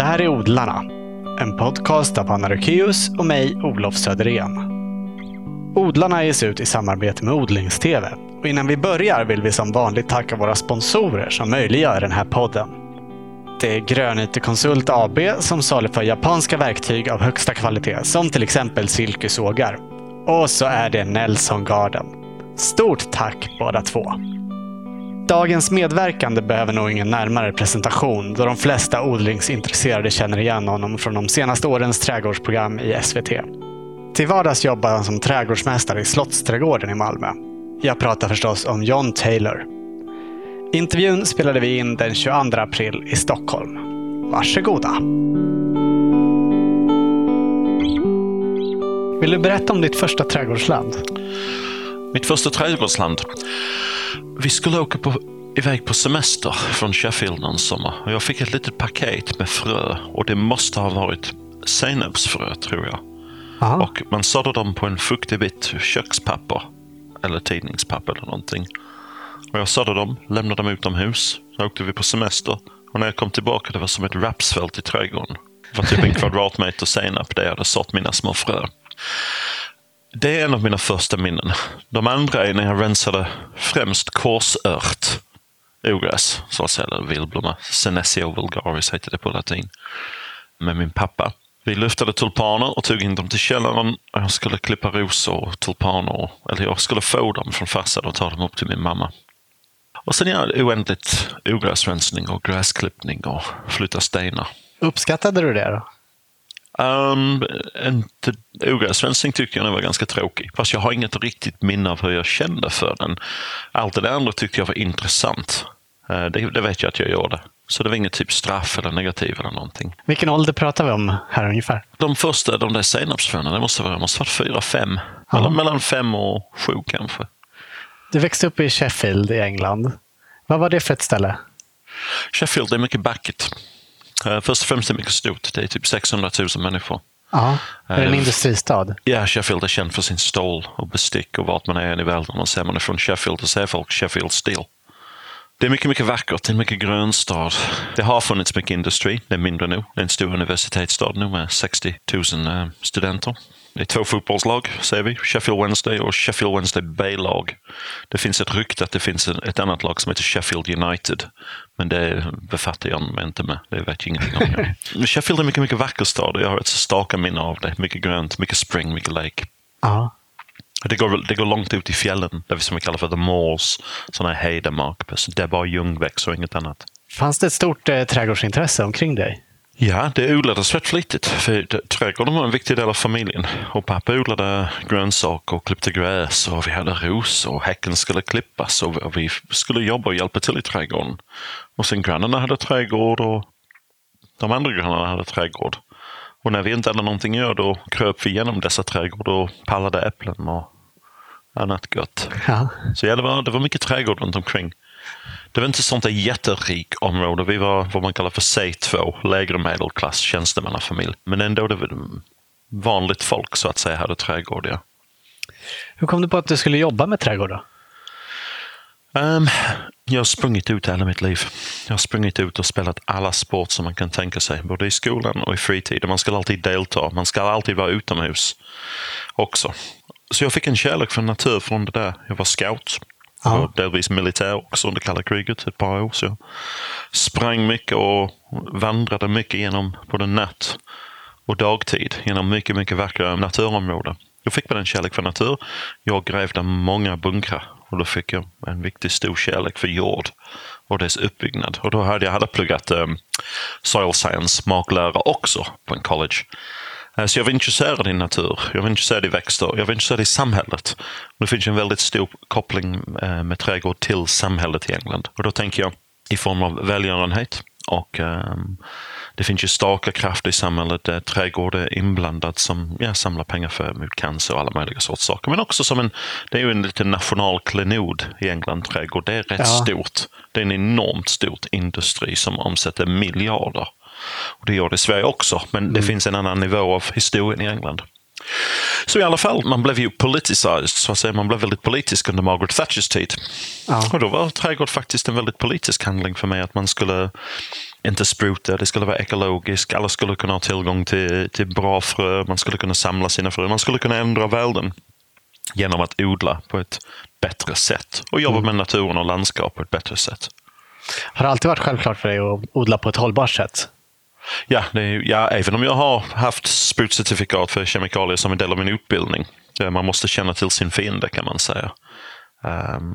Det här är Odlarna, en podcast av Anna Rukius och mig, Olof Söderén. Odlarna ges ut i samarbete med Odlings-TV. Och innan vi börjar vill vi som vanligt tacka våra sponsorer som möjliggör den här podden. Det är Grönytekonsult AB som saluför japanska verktyg av högsta kvalitet, som till exempel silkysågar. Och så är det Nelson Garden. Stort tack båda två! Dagens medverkande behöver nog ingen närmare presentation, då de flesta odlingsintresserade känner igen honom från de senaste årens trädgårdsprogram i SVT. Till vardags jobbar han som trädgårdsmästare i Slottsträdgården i Malmö. Jag pratar förstås om John Taylor. Intervjun spelade vi in den 22 april i Stockholm. Varsågoda! Vill du berätta om ditt första trädgårdsland? Mitt första trädgårdsland? Vi skulle åka iväg på semester från Sheffield någon sommar. Jag fick ett litet paket med frö och det måste ha varit senapsfrö, tror jag. Aha. Och man sådde dem på en fuktig bit kökspapper eller tidningspapper eller någonting. Och jag sådde dem, lämnade dem utomhus. Så åkte vi på semester och när jag kom tillbaka det var som ett rapsfält i trädgården. Det var typ en kvadratmeter senap där jag hade sått mina små frö. Det är en av mina första minnen. De andra är när jag rensade främst korsört, ogräs, så att säga, vildblomma. Senecio vulgaris heter det på latin. Med min pappa. Vi luftade tulpaner och tog in dem till källaren. Jag skulle klippa rosor och tulpaner. Eller jag skulle få dem från farsan och ta dem upp till min mamma. Och sen gör jag oändligt ogräsrensning och gräsklippning och flytta stenar. Uppskattade du det då? Ogräsrensning tyckte jag var ganska tråkig. Fast jag har inget riktigt minne av hur jag kände för den. Allt det andra tyckte jag var intressant. Det vet jag att jag gjorde. Så det var inget typ straff eller negativ eller någonting. Vilken ålder pratar vi om här ungefär? De där senapsfröna, det måste vara 4-5. Mellan 5 och 7 kanske. Du växte upp i Sheffield i England. Vad var det för ett ställe? Sheffield är mycket backigt. Först och främst är det mycket stort. Det är typ 600 000 människor. Ja, är det en industristad? Ja, Sheffield är känd för sin stål och bestick och vart man är i världen. Man ser man är från Sheffield och ser folk Sheffield Steel. Det är mycket, mycket vackert. Det är en mycket grön stad. Det har funnits mycket industri. Det är mindre nu. Det är en stor universitetsstad nu med 60 000 studenter. Det är 2 fotbollslag, säger vi. Sheffield Wednesday och Sheffield Wednesday B-lag. Det finns ett rykte att det finns ett annat lag som heter Sheffield United. Men det befattar jag mig inte med. Det vet jag ingenting om. Sheffield är en mycket, mycket vacker stad. Jag har ett starka minne av det. Mycket grönt, mycket spring, mycket lake. Uh-huh. Det går långt ut i fjällen. Det är som vi kallar för The Moors. Sådana här hejdemark. Det är bara ljungväxt och inget annat. Fanns det ett stort trädgårdsintresse omkring dig? Ja, det odlades rätt flitigt. För trädgården var en viktig del av familjen. Och pappa odlade grönsaker och klippte gräs. Och vi hade ros och häcken skulle klippas. Och vi skulle jobba och hjälpa till i trädgården. Och sen grannarna hade trädgård och de andra grannarna hade trädgård. Och när vi inte hade någonting att göra då kröp vi igenom dessa trädgård och pallade äpplen och annat gött. Ja. Så ja, det var mycket trädgård runt omkring. Det var inte sånt där jätterikt område. Vi var vad man kallar för C2, lägre medelklass, tjänstemannafamilj. Men ändå det var vanligt folk så att säga hade trädgård, ja. Hur kom du på att du skulle jobba med trädgård då? Jag har sprungit ut hela mitt liv. Jag har sprungit ut och spelat alla sport som man kan tänka sig. Både i skolan och i fritiden. Man ska alltid delta. Man ska alltid vara utomhus också. Så jag fick en kärlek för natur från det där. Jag var scout. Jag var delvis militär också under Kalla Kriget ett par år. Så jag sprang mycket och vandrade mycket genom både natt och dagtid. Genom mycket, mycket vackra naturområden. Jag fick en kärlek för natur. Jag grävde många bunkrar. Och då fick jag en viktig stor kärlek för jord och dess uppbyggnad. Och då hade jag pluggat soil science, marklära också på en college. Så jag var intresserad i natur, jag var intresserad i växter, jag var intresserad i samhället. Och det finns en väldigt stor koppling med trädgård till samhället i England. Och då tänker jag i form av välgörenhet. Och det finns ju starka krafter i samhället där trädgård är inblandad som samlar pengar för cancer och alla möjliga sorts saker. Men också det är ju en liten nationalklenod i England, trädgård. Det är rätt stort. Det är en enormt stort industri som omsätter miljarder. Och det gör det i Sverige också, men det finns en annan nivå av historien i England. Så i alla fall, man blev ju politiserad, så att säga. Man blev väldigt politisk under Margaret Thatchers tid. Ja. Och då var trädgård faktiskt en väldigt politisk handling för mig. Att man skulle inte spruta, det skulle vara ekologiskt, alla skulle kunna ha tillgång till bra frö, man skulle kunna samla sina frö, man skulle kunna ändra världen genom att odla på ett bättre sätt och jobba med naturen och landskap på ett bättre sätt. Har det alltid varit självklart för dig att odla på ett hållbart sätt? Ja, även om jag har haft sprutcertifikat för kemikalier som en del av min utbildning. Man måste känna till sin fiende, kan man säga.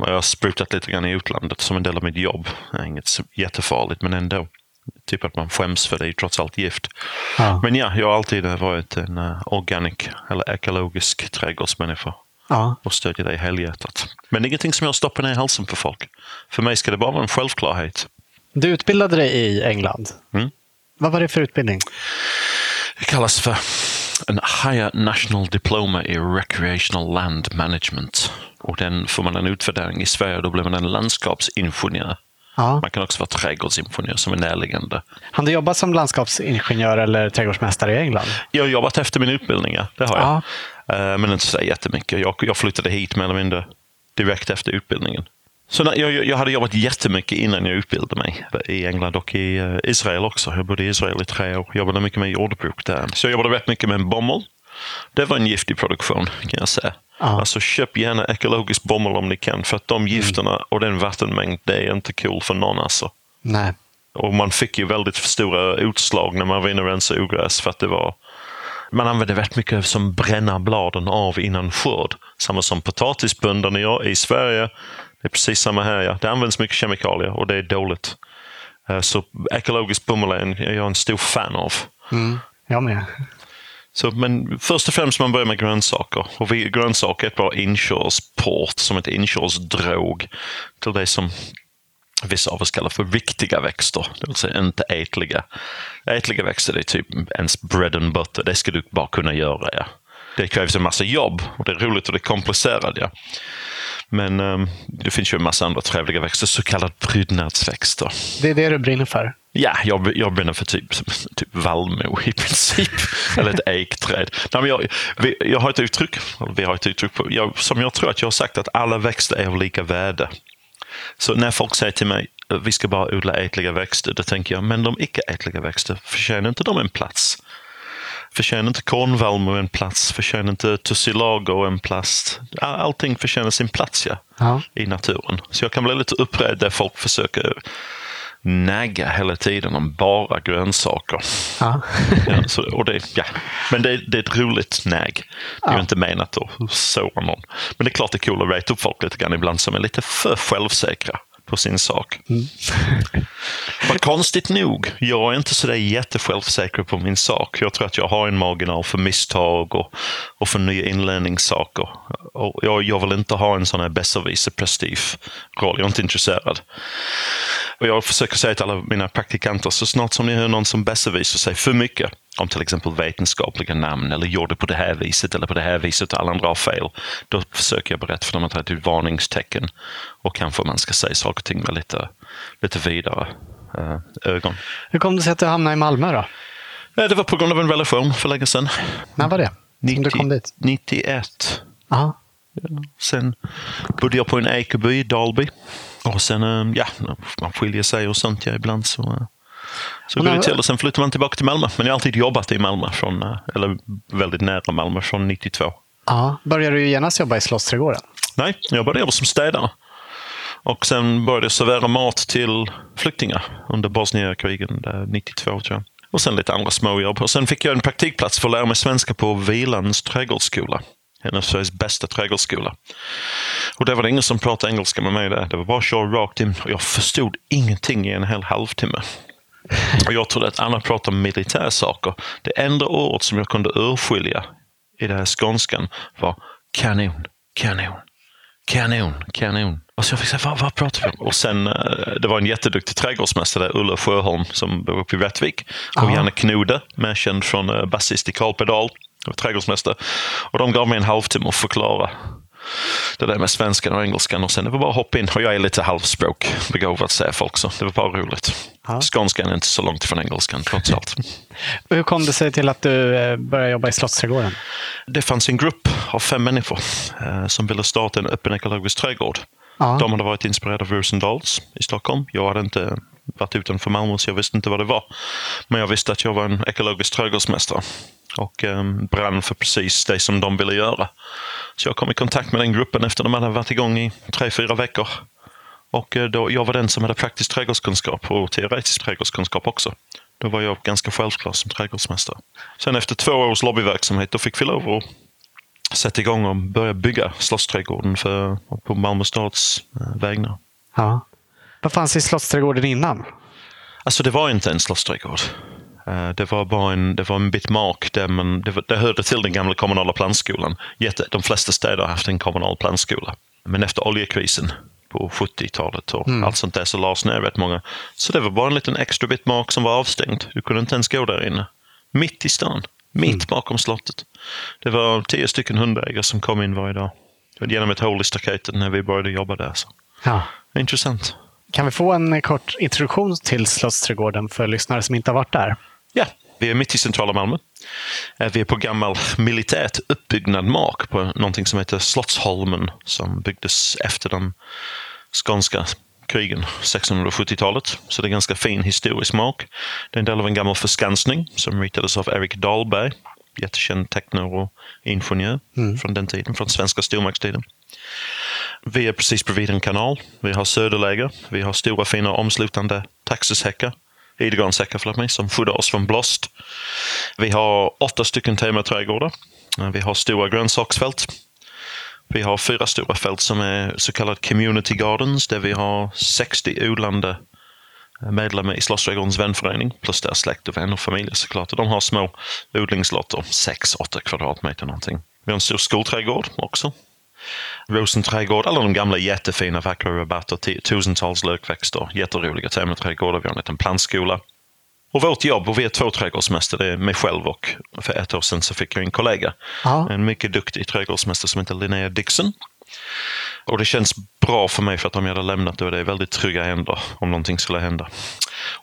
Jag har sprutat lite grann i utlandet som en del av mitt jobb. Inget jättefarligt, men ändå. Typ att man skäms för det, är trots allt gift. Ja. Men ja, jag har alltid varit en organic eller ekologisk trädgårdsmänniska. Ja. Och stödjer det i helhjärtat. Men det är ingenting som jag stoppar ner i halsen på folk. För mig ska det bara vara en självklarhet. Du utbildade dig i England. Mm. Vad var det för utbildning? Det kallas för en Higher National Diploma i Recreational Land Management. Och den får man en utvärdering i Sverige, då blir man en landskapsingenjör. Ja. Man kan också vara trädgårdsingenjör som är närliggande. Har du jobbat som landskapsingenjör eller trädgårdsmästare i England? Jag har jobbat efter min utbildning, det har jag. Ja. Men inte så jättemycket. Jag flyttade hit mer eller mindre direkt efter utbildningen. Så jag hade jobbat jättemycket innan jag utbildade mig i England och i Israel också. Jag bodde i Israel i 3 år. Jag jobbade mycket med jordbruk där. Så jag jobbade rätt mycket med bomull. Det var en giftig produktion, kan jag säga. Ah. Alltså köp gärna ekologisk bomull om ni kan. För att de gifterna och den vattenmängd, det är inte kul för någon alltså. Nej. Och man fick ju väldigt stora utslag när man var inne och rensade ogräs för att det var... Man använde väldigt mycket som bränna bladen av innan skörd. Samma som potatisbönderna gör i Sverige. Det är precis samma här. Ja. Det används mycket kemikalier och det är dåligt. Så ekologisk bomull är jag en stor fan av. Mm. Jag med. Så, men först och främst man börjar med grönsaker. Och grönsaker är ett bra inkörsport, som ett inkörsdrog till det som vissa av oss kallar för riktiga växter. Det vill säga inte ätliga. Ätliga växter, det är typ ens bread and butter. Det ska du bara kunna göra, ja. Det krävs en massa jobb och det är roligt och det är komplicerat, ja. Men det finns ju en massa andra trevliga växter, så kallade prydnadsväxter. Det är det du brinner för? Ja, jag brinner för typ vallmo i princip. Eller ett äkträd. Nej, men jag har ett uttryck, som jag tror att jag har sagt, att alla växter är av lika värde. Så när folk säger till mig att vi ska bara odla ätliga växter, då tänker jag, men de icke-ätliga växter, förtjänar inte de en plats? Förtjänar inte kornvalmo en plats? Förtjänar inte tussilago en plats? Allting förtjänar sin plats, ja. I naturen. Så jag kan bli lite upprörd där folk försöker näga hela tiden om bara grönsaker. Ja. Men det är ett roligt näg. Det är ju inte menat att såra någon. Men det är klart det är kul att reta upp folk lite grann ibland som är lite för självsäkra på sin sak. Vad konstigt nog, jag är inte så där jättesjälvsäker på min sak. Jag tror att jag har en marginal för misstag och för nya inlärningssaker. Och jag vill inte ha en sån här besserwisser-prestige-roll. Jag är inte intresserad. Och jag försöker säga till alla mina praktikanter, så snart som ni hör någon som besserwisser sig för mycket om till exempel vetenskapliga namn eller gjorde på det här viset eller på det här viset och alla andra har fel, då försöker jag berätta för dem att det är ett varningstecken och kanske man ska säga saker och ting med lite vidare ögon. Hur kom det sig att du hamnade i Malmö då? Det var på grund av en relation för länge sedan. När var det? 91. Aha. Sen bodde jag på en ekeby i Dalby och sen, man skiljer sig och sånt ibland så... Så går det till och sen flyttar man tillbaka till Malmö. Men jag har alltid jobbat i Malmö, eller väldigt nära Malmö, från 92. Ja, började du genast jobba i Slottsträdgården? Nej, jag började jobba som städare. Och sen började jag servera mat till flyktingar under Bosnienkrigen 92, tror jag. Och sen lite andra småjobb. Och sen fick jag en praktikplats för att lära mig svenska på Vilans trädgårdsskola. En av Sveriges bästa trädgårdsskola. Och det var ingen som pratade engelska med mig där. Det var bara att köra rakt in. Och jag förstod ingenting i en hel halvtimme. Och jag trodde att Anna pratade om militärsaker. Det enda ordet som jag kunde urskilja i den här skånskan var kanon. Och så jag fick säga, vad pratar vi om? Och sen, det var en jätteduktig trädgårdsmästare, Ulle Sjöholm, som bor uppe i Rättvik. Och Janne Knode, mer känd från basist i Karlpedal, trädgårdsmästare. Och de gav mig en halvtimme att förklara det där med svenskan och engelskan, och sen det var bara hopp in, och jag är lite halvspråkbegåvad, säger folk, så det var bara roligt. Ja. Skånskan är inte så långt ifrån engelskan trots allt. Hur kom det sig till att du började jobba i Slottsträdgården? Det fanns en grupp av 5 människor som ville starta en öppen ekologisk trädgård. Ja. De hade varit inspirerade av Rosendals i Stockholm. Jag hade inte varit utanför Malmö så jag visste inte vad det var. Men jag visste att jag var en ekologisk trädgårdsmästare och brann för precis det som de ville göra. Så jag kom i kontakt med den gruppen efter de hade varit igång i 3-4 veckor. Och då jag var den som hade praktisk trädgårdskunskap och teoretisk trädgårdskunskap också. Då var jag ganska självklar som trädgårdsmästare. Sen efter 2 års lobbyverksamhet då fick vi lov och sätta igång och börja bygga Slottsträdgården på Malmö stads vägnar. Ja. Vad fanns i Slottsträdgården innan? Alltså det var inte en slottsträdgård. Det var bara en bit mark där man, det hörde till den gamla kommunala plantskolan. De flesta städer har haft en kommunal plantskola. Men efter oljekrisen på 70-talet och allt sånt där så lades ner rätt många. Så det var bara en liten extra bit mark som var avstängd. Du kunde inte ens gå där inne. Mitt i stan. Mitt bakom slottet. Det var 10 stycken hundägare som kom in varje dag. Genom ett hål i staketet när vi började jobba där. Så. Ja. Intressant. Kan vi få en kort introduktion till Slottsträdgården för lyssnare som inte har varit där? Ja, vi är mitt i centrala Malmö. Vi är på gammal militärt uppbyggnad mark på någonting som heter Slottsholmen som byggdes efter de skånska krigen 1670-talet. Så det är ganska fin historisk mark. Det är en del av en gammal förskansning som ritades av Erik Dahlberg, jättekänd tecknare och ingenjör från den tiden, från svenska stormaktstiden. Vi är precis bredvid en kanal. Vi har söderläger. Vi har stora fina omslutande taxushäckar. Idegranshäckar som skyddar oss från blåst. Vi har 8 stycken tematrädgårdar. Vi har stora grönsaksfält. Vi har 4 stora fält som är så kallade community gardens där vi har 60 odlande medlemmar i Slottsträdgårdens vänförening plus deras släkt och vänner och familjer såklart. De har små odlingslotter, 6-8 kvadratmeter någonting. Vi har en stor skolträdgård också. Rosendalsträdgård, alla de gamla jättefina vackra rabatter, tusentals lökväxter, jätteroliga tematrädgårdar, vi har en liten plantskola. Och vårt jobb, och vi är 2 trädgårdsmästare, det är mig själv och för 1 år sedan så fick jag en kollega. Aha. En mycket duktig trädgårdsmästare som heter Linnea Dixon. Och det känns bra för mig för att om jag hade lämnat då är det väldigt trygga händer om någonting skulle hända.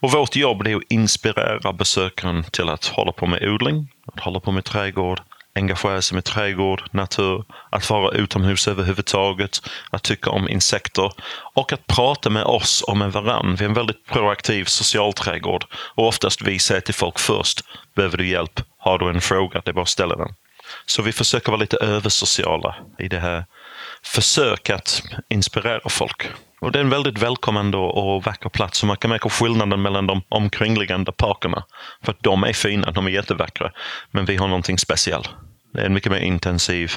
Och vårt jobb är att inspirera besökaren till att hålla på med odling, att hålla på med trädgård, engagera sig med trädgård, natur, att vara utomhus överhuvudtaget, att tycka om insekter och att prata med oss och med varann. Vi är en väldigt proaktiv social trädgård och oftast vi säger till folk först, behöver du hjälp, har du en fråga, det är bara att ställa den. Så vi försöker vara lite översociala i det här försöket att inspirera folk. Och det är en väldigt välkommande och vacker plats så man kan märka skillnaden mellan de omkringliggande parkerna. För att de är fina, de är jättevackra, men vi har någonting speciellt. Det är en mycket mer intensiv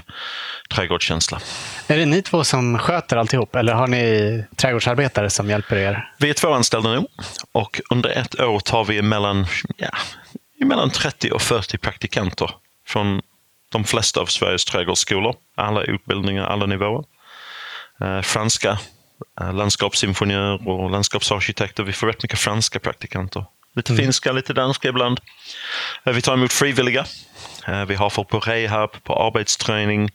trädgårdskänsla. Är det ni 2 som sköter alltihop eller har ni trädgårdsarbetare som hjälper er? Vi är 2 anställda nu och under 1 år tar vi mellan 30 och 40 praktikanter från de flesta av Sveriges trädgårdsskolor. Alla utbildningar, alla nivåer. Franska landskapsingenjörer och landskapsarkitekter. Vi får rätt mycket franska praktikanter. Lite finska, lite danska ibland. Vi tar emot frivilliga. Vi har folk på rehab, på arbetsträning,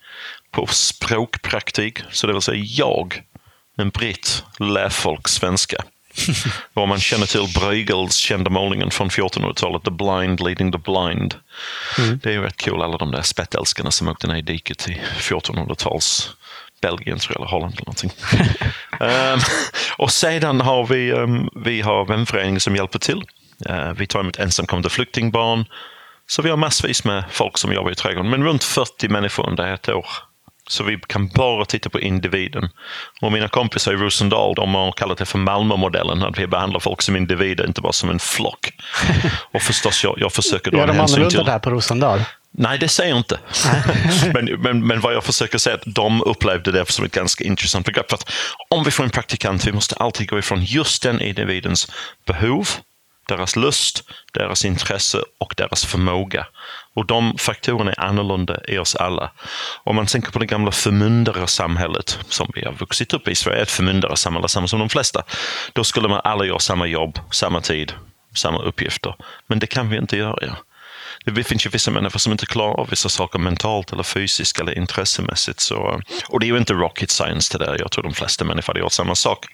på språkpraktik. Så det vill säga jag, en britt, lär folk svenska. Och man känner till Bruegels kända målningen från 1400-talet, The Blind Leading the Blind. Det är ju rätt kul, alla de där spettälskarna som åkte ner i diket i 1400-tals Belgien tror jag, eller Holland eller någonting. Och sedan har vi har vänföreningen som hjälper till. Vi tar emot ensamkommande flyktingbarn. Så vi har massvis med folk som jobbar i trädgården. Men runt 40 människor under 1 år. Så vi kan bara titta på individen. Och mina kompisar i Rosendal, de har kallat det för Malmö-modellen. Att vi behandlar folk som individer, inte bara som en flock. Och förstås, jag försöker då... Gör de annorlunda där på Rosendal? Nej, det säger jag inte. men vad jag försöker säga är att de upplevde det som ett ganska intressant begrepp. För att om vi får en praktikant, vi måste alltid gå ifrån just den individens behov, deras lust, deras intresse och deras förmåga. Och de faktorerna är annorlunda i oss alla. Om man tänker på det gamla förmyndarsamhället som vi har vuxit upp i Sverige, ett förmyndarsamhälle, samma som de flesta, då skulle man alla göra samma jobb, samma tid, samma uppgifter. Men det kan vi inte göra. Det finns ju vissa människor som inte klarar av vissa saker mentalt eller fysiskt eller intressemässigt. Så, och det är ju inte rocket science det där. Jag tror de flesta människor har gjort samma sak.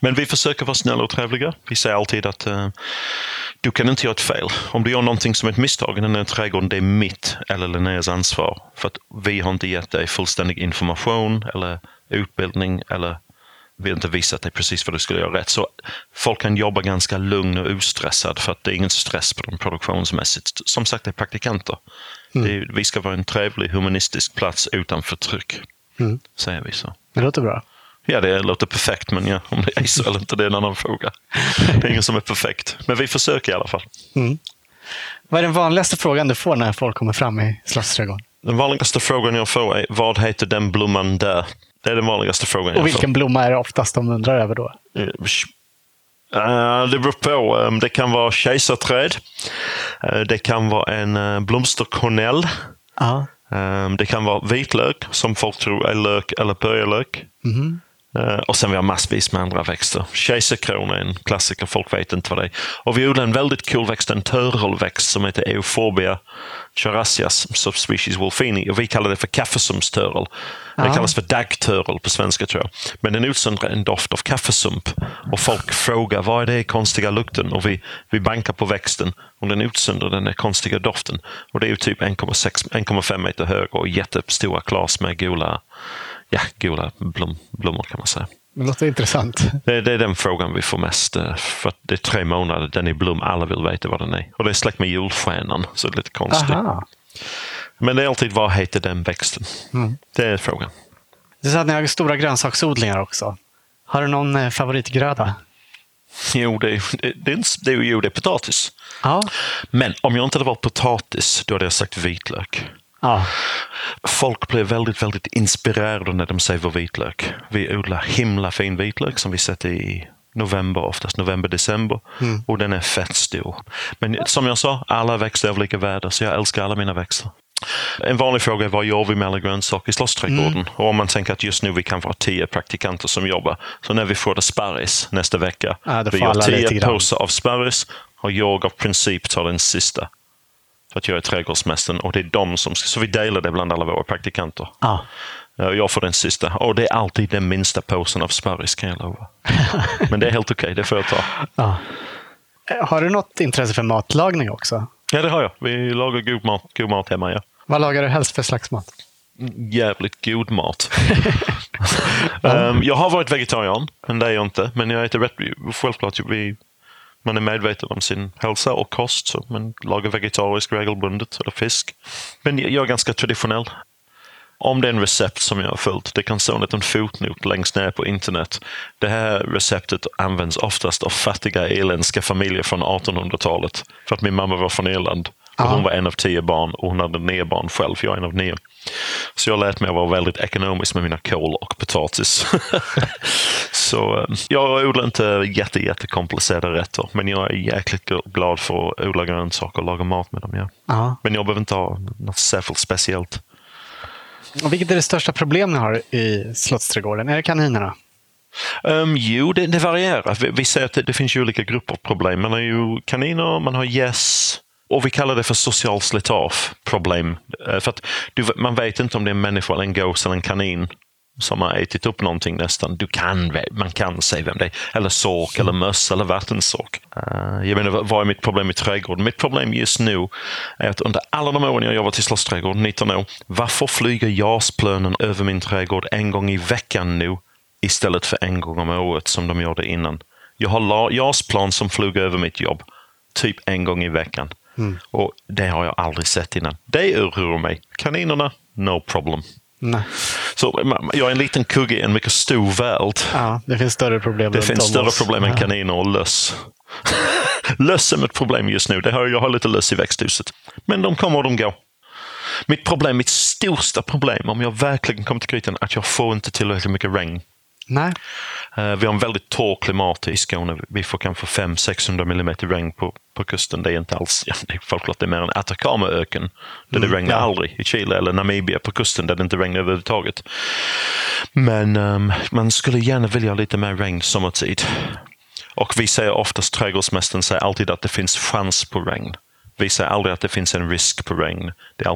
Men vi försöker vara snälla och trevliga. Vi säger alltid att du kan inte göra ett fel. Om du gör någonting som ett misstag i den här trädgården, det är mitt eller Linneas ansvar. För att vi har inte gett dig fullständig information eller utbildning eller vill inte visa dig precis vad du skulle göra rätt. Så folk kan jobba ganska lugn och ostressad för att det är ingen stress på dem produktionsmässigt. Som sagt, det är praktikanter. Mm. Vi ska vara en trevlig, humanistisk plats utan förtryck, säger vi så. Det låter bra. Ja, det låter perfekt, men ja, om det är så eller inte, det är en annan fråga. Det är ingen som är perfekt, men vi försöker i alla fall. Mm. Vad är den vanligaste frågan du får när folk kommer fram i Slottsträdgården? Den vanligaste frågan jag får är, vad heter den blomman där? Det är den vanligaste frågan jag får. Och vilken blomma är det oftast de undrar över då? Det beror på. Det kan vara kejsarträd. Det kan vara en blomsterkornell. Ja. Det kan vara vitlök, som folk tror är lök eller börjelök. Mm. Och sen vi har massvis med andra växter. Kejserkrona är en klassiker, folk vet inte vad det är. Och vi odlar en väldigt cool växt, en törelväxt som heter euphorbia characias subspecies wulfenii. Och vi kallar det för kaffesumstörel. Det kallas för dagtörel på svenska, tror jag. Men den utsöndrar en doft av kaffesump. Och folk frågar, vad är det konstiga lukten? Och vi bankar på växten och den utsöndrar den här konstiga doften. Och det är ju typ 1,5 meter hög och jättestora glas med gula blommor kan man säga. Det låter intressant. Det är den frågan vi får mest. För att det är 3 månader, den är blom, alla vill veta vad den är. Och det är släkt med julstjärnan, så det är lite konstigt. Aha. Men det är alltid, vad heter den växten? Mm. Det är frågan. Du sa att ni har stora grönsaksodlingar också. Har du någon favoritgröda? Jo, det är potatis. Ja. Men om jag inte hade varit potatis, då hade jag sagt vitlök. Ah. Folk blir väldigt, väldigt inspirerade när de ser vår vitlök. Vi odlar himla fin vitlök som vi sätter i november, oftast november-december. Mm. Och den är fett stor. Men som jag sa, alla växter är av lika värde, så jag älskar alla mina växter. En vanlig fråga är, vad gör vi med alla grönsaker i Slottsträdgården? Mm. Och om man tänker att just nu vi kan vara 10 praktikanter som jobbar. Så när vi får det sparris nästa vecka, vi gör 10 påsar av sparris. Och jag av princip tar den sista. För att jag är trädgårdsmästaren och det är de som ska... Så vi delar det bland alla våra praktikanter. Ah. Jag får den sista. Och det är alltid den minsta påsen av sparris, kan jag lova. Men det är helt okej, det får jag ta. Ah. Har du något intresse för matlagning också? Ja, det har jag. Vi lagar god mat hemma, ja. Vad lagar du helst för slags mat? Jävligt god mat. Jag har varit vegetarian, men det är jag inte. Men jag äter rätt... Självklart, man är medveten om sin hälsa och kost, så man lagar vegetariskt regelbundet, eller fisk. Men jag är ganska traditionell. Om det är en recept som jag har följt, det kan stå en liten fotnot längst ner på internet. Det här receptet används oftast av fattiga irländska familjer från 1800-talet. För att min mamma var från Irland. Och hon var 1 av 10 barn och hon hade 9 barn själv. Jag är 1 av 9. Så jag lät mig vara väldigt ekonomisk med mina kål och potatis. Så jag odlar inte jättekomplicerade rätter. Men jag är jäkligt glad för att odla grönsaker och laga mat med dem. Ja. Men jag behöver inte ha något särskilt speciellt. Och vilket är det största problem ni har i Slottsträdgården? Är det kaninerna? Jo, det varierar. Vi säger att det finns ju olika grupper av problem. Man har ju kaniner, man har gäss. Och vi kallar det för social slitage-problem. För att man vet inte om det är en människa, eller en gås eller en kanin som har ätit upp någonting nästan. Man kan säga vem det är. Eller sork, eller möss, eller vattensåk. Jag menar, vad är mitt problem i trädgården? Mitt problem just nu är att under alla de åren jag jobbat i Slottsträdgården, 19 år, varför flyger jasplönen över min trädgård 1 gång i veckan nu istället för 1 gång om året som de gjorde innan? Jag har jasplan som flyger över mitt jobb typ 1 gång i veckan. Mm. Och det har jag aldrig sett innan. Det oroar mig. Kaninerna, no problem. Nej. Så jag är en liten kugge i en mycket stor värld. Ja, det finns större problem. Det finns större problem än kaniner och löss. Löss är ett problem just nu. Jag har lite löss i växthuset. Men de kommer och de går. Mitt största problem, om jag verkligen kommer till kritan, är att jag får inte tillräckligt mycket regn. Nej. Vi har en väldigt torr klimat i Skåne. Vi får kanske 500-600 millimeter regn på kusten. Det är inte alls, självklart det är mer en Atacamaöken där det regnar aldrig. I Chile eller Namibia på kusten där det inte regnar överhuvudtaget. Men man skulle gärna vilja ha lite mer regn sommartid. Och vi säger oftast, trädgårdsmästaren säger alltid att det finns chans på regn. Vi säger aldrig att det finns en risk på regn. Det är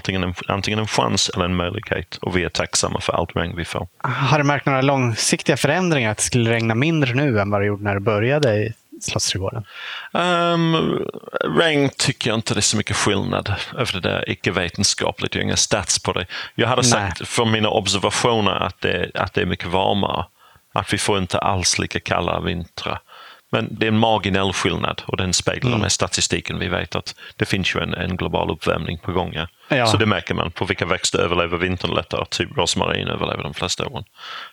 antingen en chans eller en möjlighet. Och vi är tacksamma för allt regn vi får. Har du märkt några långsiktiga förändringar? Att det skulle regna mindre nu än vad det gjorde när det började i Slottsträdgården? Regn tycker jag inte det är så mycket skillnad över det där icke-vetenskapligt. Jag har inga stats på det. Jag hade sagt från mina observationer att det är mycket varmare. att vi får inte alls lika kalla vintrar. Men det är en marginell skillnad och den speglar med statistiken. Vi vet att det finns ju en global uppvärmning på gång. Ja. Så det märker man på vilka växter överlever vintern lättare. Typ rosmarin överlever de flesta åren.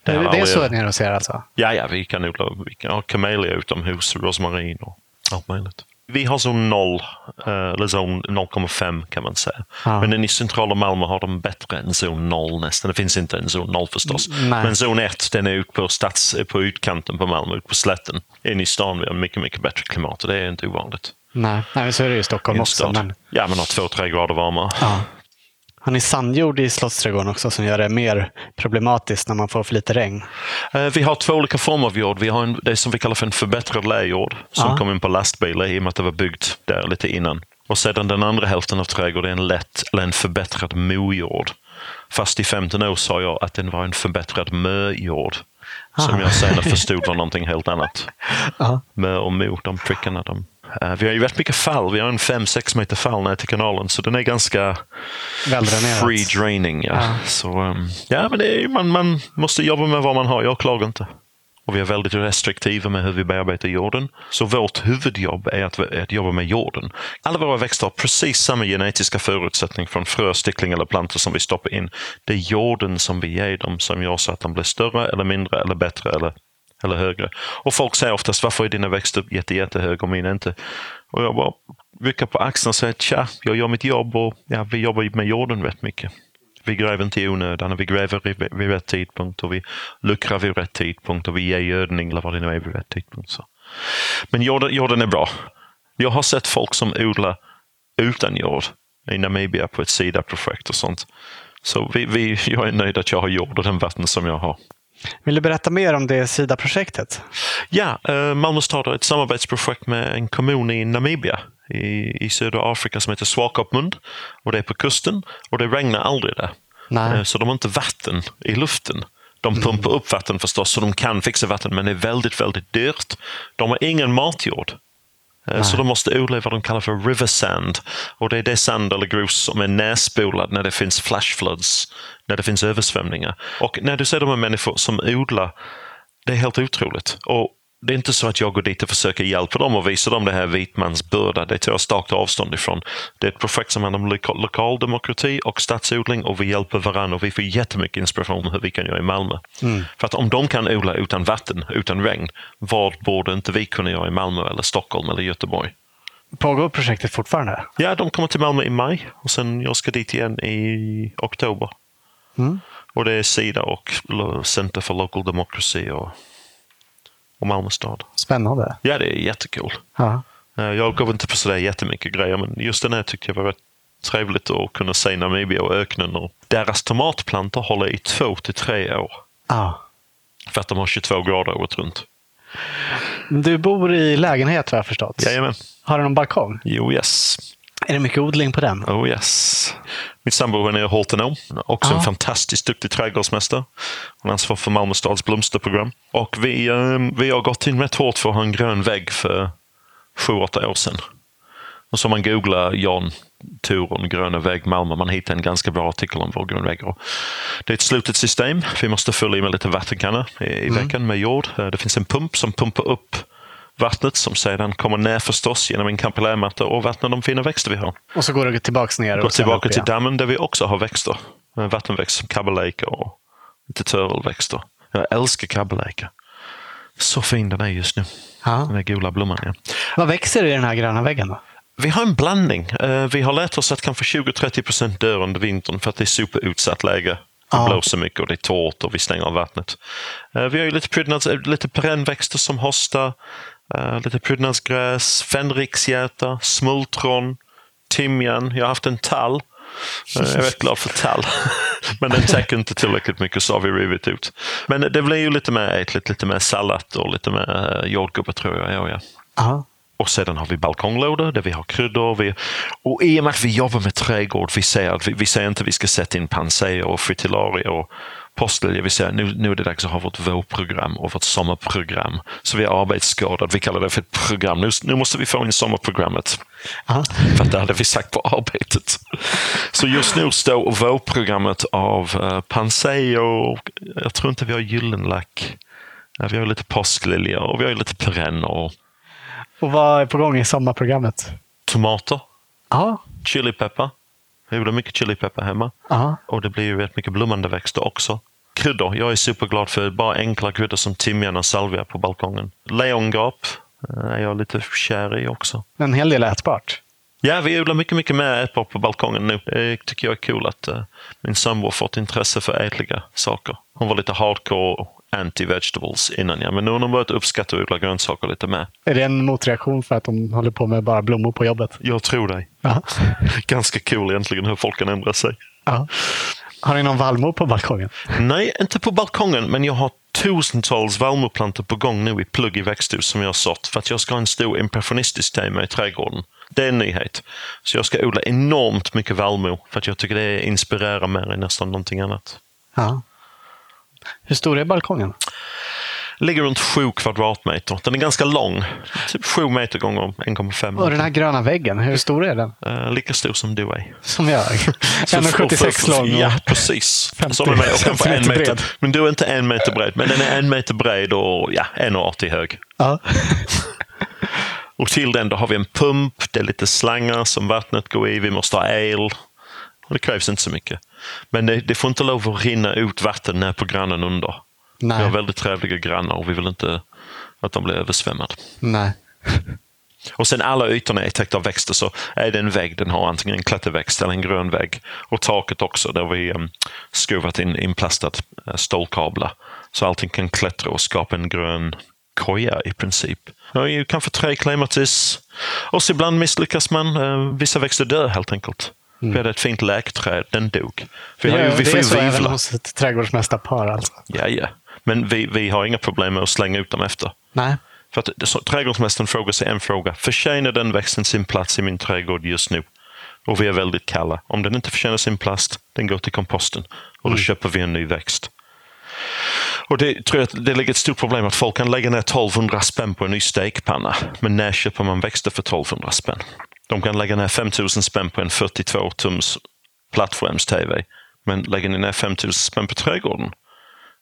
Det är så ni ser alltså? Ja, vi kan odla kamelia utomhus, rosmarin och allt möjligt. Vi har zon 0, eller zon 0,5 kan man säga. Ja. Men i centrala Malmö har de bättre än zon 0 nästan. Det finns inte en zon 0 förstås. Nej. Men zon 1, den är ut på utkanten på Malmö, ut på slätten. In i stan vi har mycket bättre klimat och det är inte ovanligt. Nej, så är det ju i Stockholm också. Men... Ja, men 2-3 grader varmare. Ja. Har ni sandjord i Slottsträdgården också som gör det mer problematiskt när man får för lite regn? Vi har 2 olika former av jord. Vi har det som vi kallar för en förbättrad läjord som kom in på lastbilar i och med att det var byggt där lite innan. Och sedan den andra hälften av trädgården är en förbättrad mojord. Fast i 15 år sa jag att den var en förbättrad möjord. Som jag senare förstod var någonting helt annat. Mö och mo, de prickarna de... Vi har ju väldigt mycket fall. Vi har 5-6 meter fall ner till kanalen. Så den är ganska free draining. Ja. Ja. Så, men det är, man måste jobba med vad man har. Jag klagar inte. Och vi är väldigt restriktiva med hur vi bearbetar jorden. Så vårt huvudjobb är att jobba med jorden. Alla våra växter har precis samma genetiska förutsättning från frö, stickling eller plantor som vi stoppar in. Det är jorden som vi ger dem som gör så att de blir större eller mindre eller bättre eller högre. Och folk säger oftast, varför är dina växter jättehöga och mina inte? Och jag bara rycker på axeln och säger, jag gör mitt jobb och vi jobbar med jorden rätt mycket. Vi gräver inte i onödan, vi gräver vid rätt tidpunkt och vi luckrar vid rätt tidpunkt och vi ger gödning eller vad det nu är vid rätt tidpunkt. Så. Men jorden är bra. Jag har sett folk som odlar utan jord i Namibia på ett sidaprojekt och sånt. Så jag är nöjd att jag har jord och den vatten som jag har. Vill du berätta mer om det SIDA-projektet? Ja, Malmö stad har ett samarbetsprojekt med en kommun i Namibia i södra Afrika som heter Swakopmund. Och det är på kusten och det regnar aldrig där. Nej. Så de har inte vatten i luften. De pumpar upp vatten förstås så de kan fixa vatten men det är väldigt, väldigt dyrt. De har ingen matjord. Nej. Så de måste odla vad de kallar för river sand. Och det är det sand eller grus som är nässpolad när det finns flash floods, när det finns översvämningar. Och när du ser de här människor som odlar, det är helt otroligt. Och det är inte så att jag går dit och försöker hjälpa dem och visa dem det här vitmansbörda. Det tar jag starkt avstånd ifrån. Det är ett projekt som handlar om lokal demokrati och stadsodling och vi hjälper varandra och vi får jättemycket inspiration hur vi kan göra i Malmö. För att om de kan odla utan vatten, utan regn, vad borde inte vi kunna göra i Malmö eller Stockholm eller Göteborg? Pågår projektet fortfarande? Ja, de kommer till Malmö i maj och sen jag ska dit igen i oktober. Och det är Sida och Center for Local Democracy och Malmö stad. Spännande. Ja, det är jättekul. Ja. Jag gav inte på sådär jättemycket grejer, men just den här tyckte jag var rätt trevligt att kunna se Namibia och öknen. Och deras tomatplantor håller i 2-3 år. Ja. För att de har 22 grader året runt. Du bor i lägenhet, vad jag förstått. Jajamän. Har du någon balkong? Jo, yes. Är det mycket odling på den? Oh yes. Min sambo är nere i Holtenå. Också en fantastiskt duktig trädgårdsmästare. Hon ansvarar för Malmö stads blomsterprogram. Och vi har gått in rätt hårt för att ha en grön vägg för 7-8 år sedan. Och så man googlar John Taylor gröna vägg Malmö. Man hittar en ganska bra artikel om vår grönvägg. Det är ett slutet system. Vi måste fylla i med lite vattenkanna i veckan med jord. Det finns en pump som pumpar upp vattnet som sedan kommer ner förstås genom en kapillärmatta och vattnar de fina växter vi har. Och så går det tillbaka ner. Går tillbaka till dammen där vi också har växter. Vattenväxter som kabeljka och lite törelväxter. Jag älskar kabeljka. Så fin den är just nu. Ja. Den där gula blomman. Ja. Vad växer i den här gröna väggen då? Vi har en blandning. Vi har lärt oss att kanske 20-30% dör under vintern för att det är superutsatt läge. Det blåser mycket och det är torrt och vi stänger av vattnet. Vi har ju lite perennväxter som hosta. Lite prydnadsgräs, fänrikshjärta, smultron, timjan. Jag har haft en tall. Jag är rätt glad för tall. Men den täcker inte tillräckligt mycket så har vi rivit ut. Men det blir ju lite mer ätligt, lite mer sallad och lite mer jordgubbar tror jag. Ja. Aha. Och sedan har vi balkonglådor där vi har kryddor. Och i och med att vi jobbar med trädgård, vi säger inte att vi ska sätta in panser och fritillarier och postel, jag vill säga, nu är det dags att ha vårt vårprogram och vårt sommarprogram. Så vi är arbetsskadade, vi kallar det för ett program. Nu måste vi få in sommarprogrammet. För att det hade vi sagt på arbetet. Så just nu står vårprogrammet av panser och jag tror inte vi har gyllenlack. Vi har lite påsklilja och vi har lite perenner. Och vad är på gång i sommarprogrammet? Tomater. Ja. Chilipeppar. Jag gjorde mycket chilipeppar hemma. Aha. Och det blir ju rätt mycket blommande växter också. Kryddor. Jag är superglad för bara enkla kryddor som timjan och salvia på balkongen. Lejongap är jag lite kär i också. En hel del ätbart. Ja, vi odlar mycket, mycket mer ätbart på balkongen nu. Det tycker jag är kul att min sambo har fått intresse för ätliga saker. Hon var lite hardcore anti-vegetables innan, ja. Men nu har hon börjat uppskatta och odla grönsaker lite mer. Är det en motreaktion för att de håller på med bara blommor på jobbet? Jag tror det. Ganska kul egentligen hur folk kan ändra sig. Aha. Har ni någon vallmor på balkongen? Nej, inte på balkongen, men jag har tusentals vallmorplantor på gång nu i plugg i växthus som jag har sått för att jag ska ha en stor impressionistisk tema i trädgården. Det är en nyhet. Så jag ska odla enormt mycket vallmor för att jag tycker det inspirerar mer än nästan någonting annat. Ja. Hur stor är balkongen? Ligger runt 7 kvadratmeter. Den är ganska lång. Typ 7 meter gånger 1,5 meter. Och den här gröna väggen, hur stor är den? Lika stor som du är. Som jag? 1,76 lång. Ja, precis. 50, som mig. Och kanske 1 meter bred. Men du är inte 1 meter bred. Men den är 1 meter bred och ja, 1,80 hög. Ja. Och till den då har vi en pump. Det är lite slangar som vattnet går i. Vi måste ha el. Och det krävs inte så mycket. Men det får inte lov att rinna ut vatten när på grannen under. Nej. Vi har väldigt trevliga grannar och vi vill inte att de blir översvämmade. Nej. Och sen alla ytorna är täckta av växter, så är det en vägg, den har antingen en klätterväxt eller en grön vägg. Och taket också, där vi skruvat in inplastat stålkablar. Så allting kan klättra och skapa en grön koja i princip. Jag är kanske träklimatis. Och så ibland misslyckas man. Vissa växter dör helt enkelt. Vi hade ett fint läkträd, den dog. Vi får ju vivla. Det är så även hos ett trädgårdsmästarpar alltså. Ja. Men vi har inga problem med att slänga ut dem efter. Nej. För att trädgårdsmästaren frågar sig en fråga. Förtjänar den växten sin plats i min trädgård just nu? Och vi är väldigt kalla. Om den inte förtjänar sin plats, den går till komposten. Och då köper vi en ny växt. Och det tror jag det ligger ett stort problem att folk kan lägga ner 1200 spänn på en ny stekpanna. Men när köper man växter för 1200 spänn? De kan lägga ner 5000 spänn på en 42-tums plattforms-tv. Men lägger ni ner 5000 spänn på trädgården?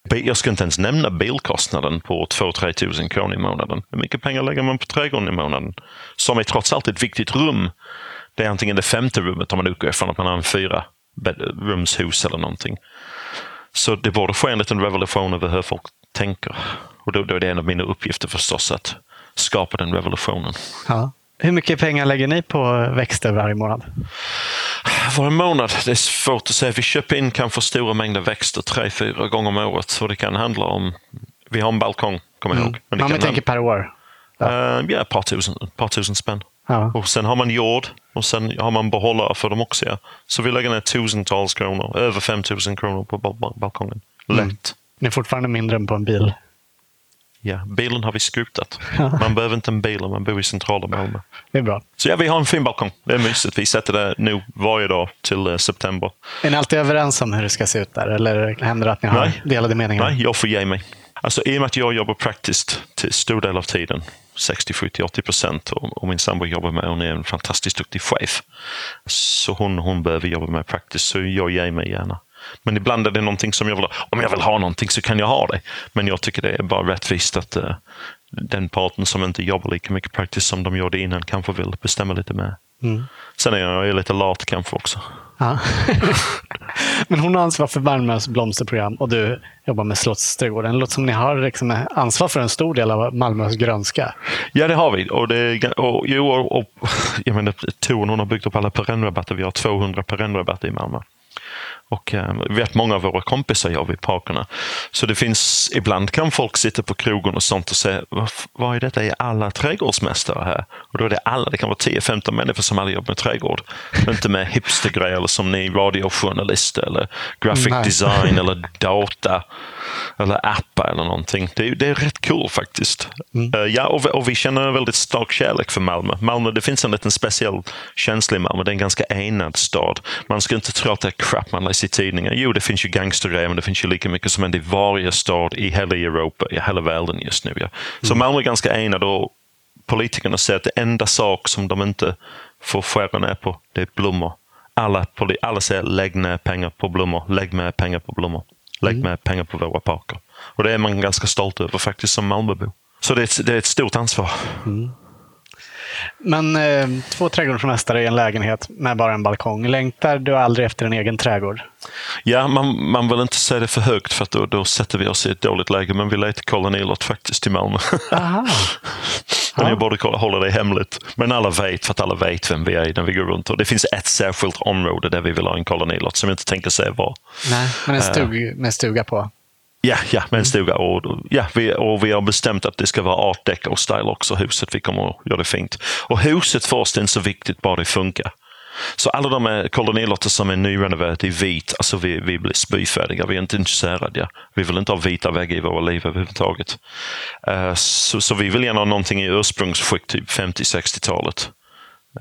Jag ska inte ens nämna bilkostnaden på 2-3 000 kronor i månaden. Hur mycket pengar lägger man på trädgården i månaden? Som är trots allt ett viktigt rum. Det är antingen det femte rummet om man utgår ifrån att man har en 4-rumshus eller någonting. Så det borde ske en liten revolution över hur folk tänker. Och då är det en av mina uppgifter förstås att skapa den revolutionen. Ja. Hur mycket pengar lägger ni på växter varje månad? Varje månad? Det är svårt att säga. Vi köper in kanske stora mängder växter 3-4 gånger om året. Så det kan handla om... Vi har en balkong, kommer jag ihåg. Men man tänker per år? Ja, ett par tusen spänn. Ja. Och sen har man jord och sen har man behållare för dem också. Ja. Så vi lägger ner tusentals kronor. Över 5000 kronor på balkongen. Lätt. Det är fortfarande mindre än på en bil. Ja, bilen har vi skrotat. Man behöver inte en bil om man bor i centrala Malmö. Det är bra. Så ja, vi har en fin balkong. Det är mysigt. Vi sätter det nu varje dag till september. Är ni alltid överens om hur det ska se ut där? Eller händer det att ni har delade meningar? Nej, jag får ge mig. Alltså, i och med att jag jobbar praktiskt till stor del av tiden, 60-70-80%, och min sambo jobbar med, hon är en fantastiskt duktig chef. Så hon behöver jobba med praktiskt, så jag ger mig gärna. Men ibland är det någonting som jag vill ha. Om jag vill ha någonting så kan jag ha det. Men jag tycker det är bara rättvist att den parten som inte jobbar lika mycket praktiskt som de gjorde innan kanske vill bestämma lite mer. Mm. Sen är jag lite lat kanske också. Ja. Men hon har ansvar för Malmös blomsterprogram och du jobbar med Slottsträdgården. Det låter som ni har liksom ansvar för en stor del av Malmös grönska. Ja, det har vi. Och jag menar, hon har byggt upp alla perennrabatter. Vi har 200 perennrabatter i Malmö. Och vet många av våra kompisar jobbar i parkerna. Så det finns, ibland kan folk sitta på krogen och sånt och säga, vad är detta? Är alla trädgårdsmästare här? Och då är det alla, det kan vara 10-15 människor som alla jobbar med trädgård. Inte med hipstergrejer eller som ni, radiojournalister eller graphic design eller data eller appar eller någonting. Det är rätt cool faktiskt. Ja, och vi känner en väldigt stark kärlek för Malmö. Malmö, det finns en liten speciell känsla i Malmö. Det är en ganska enad stad. Man ska inte tro att det är crap man läser i tidningar. Jo, det finns ju gangstergrejer, men det finns ju lika mycket som händer i varje stad i hela Europa, i hela världen just nu. Ja. Så Malmö är ganska enad och politikerna säger att det enda sak som de inte får skära ner på, det är blommor. Alla säger lägg ner pengar på blommor. lägg med pengar på våra parker. Och det är man ganska stolt över faktiskt som Malmöbo. Så det är ett stort ansvar. Mm. Men 2 trädgårdsmästare i en lägenhet med bara en balkong. Längtar du aldrig efter en egen trädgård? Ja, man vill inte säga det för högt för att då sätter vi oss i ett dåligt läge. Men vi letar kolonilott faktiskt till Malmö. Aha. Men jag borde hålla det hemligt. Men alla vet, för att alla vet vem vi är när vi går runt. Och det finns ett särskilt område där vi vill ha en kolonilott som jag inte tänker säga var. Nej, men en med stuga på. Ja, med en stuga. Och vi har bestämt att det ska vara art deco och style också, huset. Vi kommer att göra det fint. Och huset för oss är inte så viktigt, bara det funkar. Så alla de kolonilotter som är nyrenoverade i vit, alltså vi blir spyfärdiga, vi är inte intresserade. Ja. Vi vill inte ha vita väggar i våra liv överhuvudtaget. Så vi vill gärna ha någonting i ursprungsskick, typ 50-60-talet.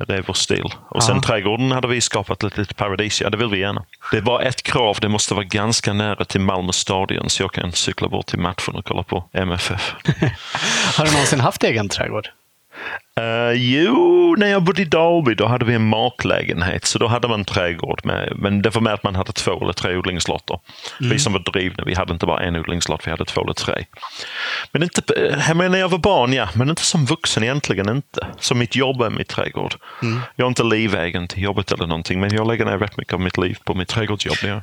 Det är vår stil. Och sen trädgården hade vi skapat lite paradis. Ja, det vill vi gärna. Det är bara ett krav. Det måste vara ganska nära till Malmö stadion så jag kan cykla bort till matchen och kolla på MFF. Har du någonsin haft egen trädgård? Jo, när jag bodde i Dalby då hade vi en marklägenhet. Så då hade man en trädgård med. Men det var med att man hade 2 eller 3 odlingslotter. Vi som var drivna, vi hade inte bara en odlingslott, vi hade 2 eller 3. Men inte, hemma när jag var barn, ja. Men inte som vuxen egentligen inte. Så mitt jobb är mitt trädgård. Jag är inte livägen till jobbet eller någonting. Men jag lägger ner rätt mycket av mitt liv på mitt trädgårdsjobb. Ja.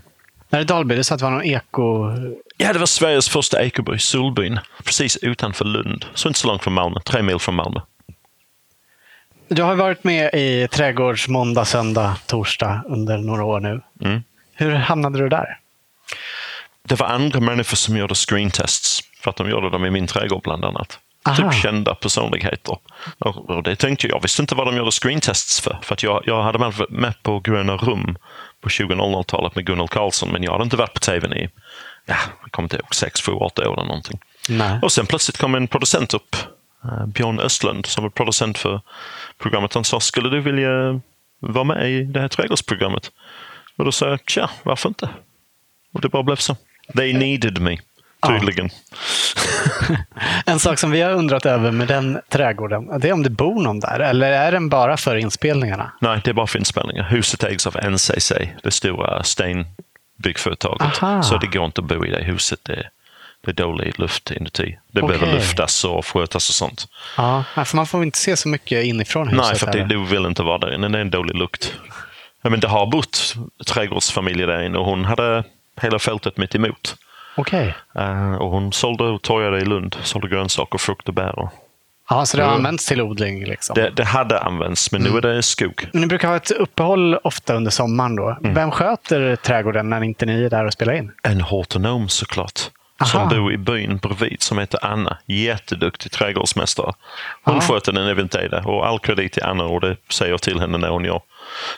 När det Dalby, det sa att det var någon eko... Ja, det var Sveriges första ekoby, Solbyn. Precis utanför Lund. Så inte så långt från Malmö, 3 mil från Malmö. Du har varit med i trädgårds måndag, söndag, torsdag under några år nu. Hur hamnade du där? Det var andra människor som gjorde screentests för att de gjorde dem i min trädgård bland annat. Aha. Typ kända personligheter. Och det tänkte jag visste inte vad de gjorde screentests för att jag hade varit med på Gröna rum på 2000-talet med Gunnar Karlsson, men jag hade inte varit på tvn i jag kommer inte ihåg 6, 7, 8 år eller någonting. Nej. Och sen plötsligt kom en producent upp, Björn Östlund, som var producent för programmet. Han sa, skulle du vilja vara med i det här trädgårdsprogrammet? Och då sa jag, tja, varför inte? Och det bara blev så. They needed me, tydligen. Ja. En sak som vi har undrat över med den trädgården, det är om det bor någon där, eller är den bara för inspelningarna? Nej, det är bara för inspelningar. Huset ägs av NCC, det stora stenbyggföretaget. Aha. Så det går inte att bo i det huset, det är dålig luft inuti. Det behöver luftas och skötas och sånt. Ja, för man får inte se så mycket inifrån huset. Nej, för det vill inte vara där inne. Det är en dålig lukt. Men det har bott trädgårdsfamiljer där inne och hon hade hela fältet mitt emot. Okej. Och hon sålde och torgade i Lund. Sålde grönsaker, frukt och bär. Ja, så det har använts till odling liksom? Det hade använts, men nu är det skog. Men ni brukar ha ett uppehåll ofta under sommaren då. Vem sköter trädgården när inte ni är där och spelar in? En hortonom såklart. Aha. Som bor i byn bredvid som heter Anna. Jätteduktig trädgårdsmästare. Hon sköter den eventuellt och all kredit till Anna och det säger jag till henne när hon gör.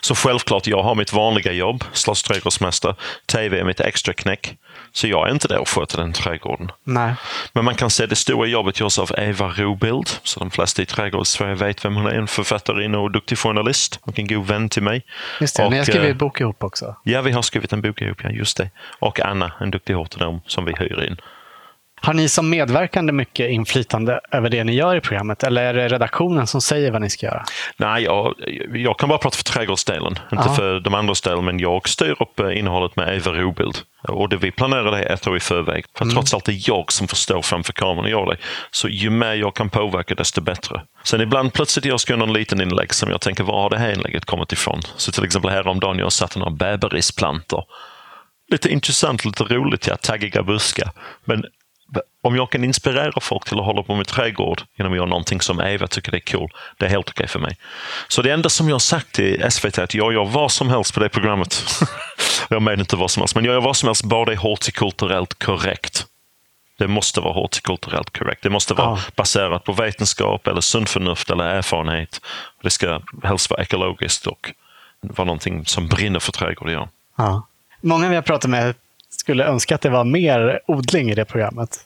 Så självklart, jag har mitt vanliga jobb, slottsträdgårdsmästare. TV är mitt extra knäck. Så jag är inte där och sköter den trädgården. Nej. Men man kan se det stora jobbet görs av Eva Robild. Så de flesta i trädgårdsverige vet vem hon är. En författarinna och duktig journalist. Och en god vän till mig. Just det, och, ni har skrivit en bok ihop också. Ja, vi har skrivit en bok ihop, ja, just det. Och Anna, en duktig hortonom som vi hyr in. Har ni som medverkande mycket inflytande över det ni gör i programmet? Eller är det redaktionen som säger vad ni ska göra? Nej, jag kan bara prata för trädgårdsdelen. Inte för de andra delen, men jag styr upp innehållet med Eva Robild. Och det vi planerar det ett år i förväg. För trots allt är jag som får stå framför kameran och gör det. Så ju mer jag kan påverka, desto bättre. Sen ibland plötsligt jag ska göra någon liten inlägg som jag tänker, var har det här inlägget kommit ifrån? Så till exempel häromdagen jag satte några bärberisplantor. Lite intressant, lite roligt, ja, taggiga buskar. Men om jag kan inspirera folk till att hålla på med trädgård genom att göra någonting som Eva tycker det är cool, det är helt okej för mig. Så det enda som jag har sagt i SVT är att jag gör vad som helst på det programmet. Jag menar inte vad som helst, men jag gör vad som helst bara det är hortikulturellt korrekt. Det måste vara hortikulturellt korrekt. Det måste vara baserat på vetenskap eller sund förnuft eller erfarenhet. Det ska helst vara ekologiskt och vara någonting som brinner för trädgård. Ja. Många vi har pratat med skulle önska att det var mer odling i det programmet.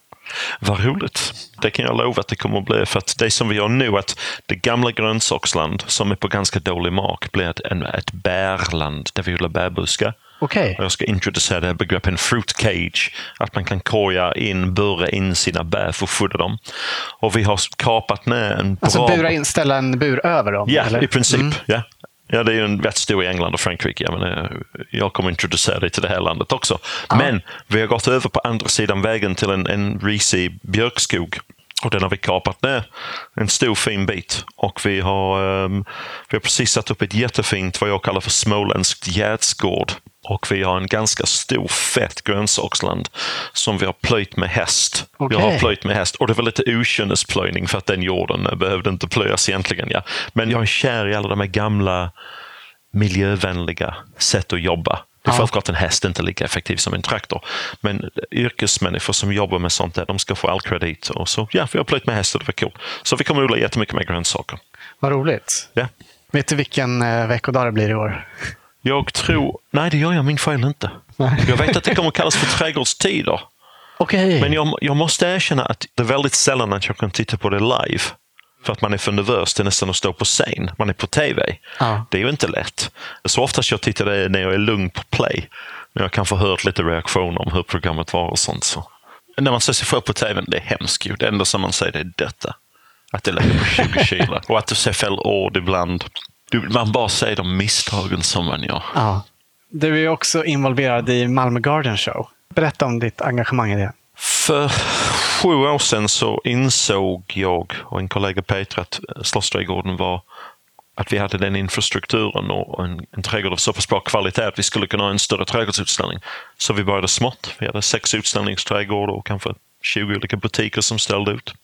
Vad roligt. Det kan jag lova att det kommer att bli. För att det som vi gör nu, att det gamla grönsaksland som är på ganska dålig mark blir ett bärland där vi odlar bärbuskar. Okay. Jag ska introducera det här begreppet en fruit cage. Att man kan burra in sina bär för att skydda dem. Och vi har kapat ner en bra... Alltså ställa en bur över dem? Ja, eller? I princip. Ja. Ja, det är ju en rätt stor i England och Frankrike. Jag kommer introducera dig till det här landet också. Ah. Men vi har gått över på andra sidan vägen till en risig björkskog. Och den har vi kapat ner en stor fin bit. Och vi har precis satt upp ett jättefint, vad jag kallar för småländskt gärdsgård. Och vi har en ganska stor fett grönsaksland som vi har plöjt med häst. Okay. Jag har plöjt med häst och det var lite okynnesplöjning för att den jorden behövde inte plöjas egentligen. Ja. Men jag är kär i alla de här gamla miljövänliga sätt att jobba. Det är självklart en häst inte lika effektiv som en traktor. Men yrkesmänniskor som jobbar med sånt där, de ska få all kredit. Och så, ja, vi har plöjt med häst och det var kul. Så vi kommer odla jättemycket med grönsaker. Vad roligt. Ja. Vet du vilken veckodag det blir i år? Jag tror... Nej, det gör jag min fel inte. Nej. Jag vet att det kommer kallas för trädgårdstider. Okay. Men jag måste erkänna att det är väldigt sällan att jag kan titta på det live. För att man är för nervös, det är nästan att stå på scen. Man är på tv. Ja. Det är ju inte lätt. Så oftast jag tittar det när jag är lugn på play. När jag kan få hört lite reaktioner om hur programmet var och sånt. Så. När man ser sig själv på tvn, det är hemskt. Det enda som man säger det är detta. Att det lägger på 20 kilo. Och att du ser fel ord ibland... Man bara säger de misstagen som man gör. Ja. Du är också involverad i Malmö Garden Show. Berätta om ditt engagemang i det. För 7 år sedan så insåg jag och en kollega Peter att Slottsträdgården var att vi hade den infrastrukturen och en trädgård av så pass bra kvalitet att vi skulle kunna ha en större trädgårdsutställning. Så vi började smått. Vi hade 6 utställningsträdgårdar och kanske 20 olika butiker som ställde ut.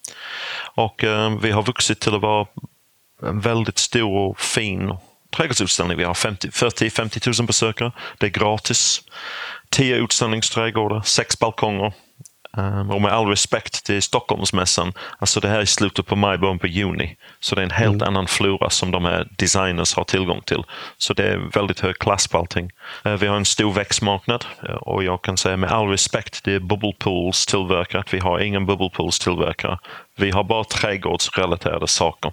Och vi har vuxit till att vara en väldigt stor och fin trädgårdsutställning. Vi har 40-50 000 besökare. Det är gratis. 10 utställningsträdgårdar, 6 balkonger. Och med all respekt till Stockholmsmässan. Alltså det här är slutet på maj, början på juni. Så det är en helt annan flora som de här designers har tillgång till. Så det är väldigt hög klass på allting. Vi har en stor växtmarknad. Och jag kan säga med all respekt till bubblepoolstillverkare. Vi har ingen bubblepoolstillverkare. Vi har bara trädgårdsrelaterade saker.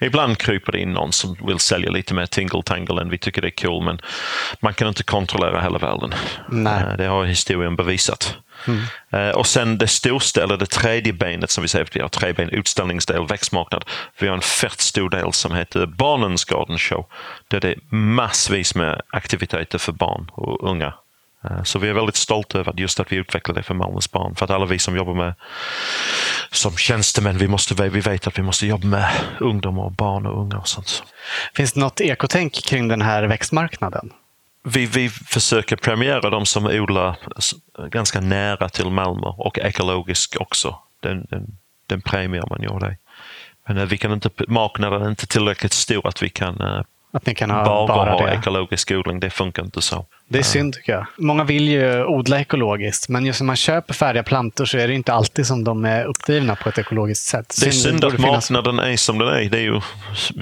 Ibland kryper det in någon som vill sälja lite mer tingle-tangle än vi tycker det är kul, men man kan inte kontrollera hela världen. Nej. Det har historien bevisat. Mm. Och sen det storställda, det tredje benet som vi säger, vi har 3 ben, utställningsdel, växtmarknad. Vi har en fett stor del som heter Barnens Garden Show, där det är massvis med aktiviteter för barn och unga. Så vi är väldigt stolta över just att vi utvecklar det för Malmös barn. För att alla vi som jobbar med som tjänstemän, vi vet att vi måste jobba med ungdomar och barn och unga och sånt. Finns det något ekotänk kring den här växtmarknaden? Vi försöker premiera de som odlar ganska nära till Malmö och ekologisk också. Den premiär man gör det. Men vi kan inte, marknaden är inte tillräckligt stor att vi kan... Att ni kan bara ha ekologisk odling, det funkar inte så. Det är synd tycker jag. Många vill ju odla ekologiskt, men just när man köper färdiga plantor så är det inte alltid som de är uppdrivna på ett ekologiskt sätt. Det är synd att marknaden är som den är.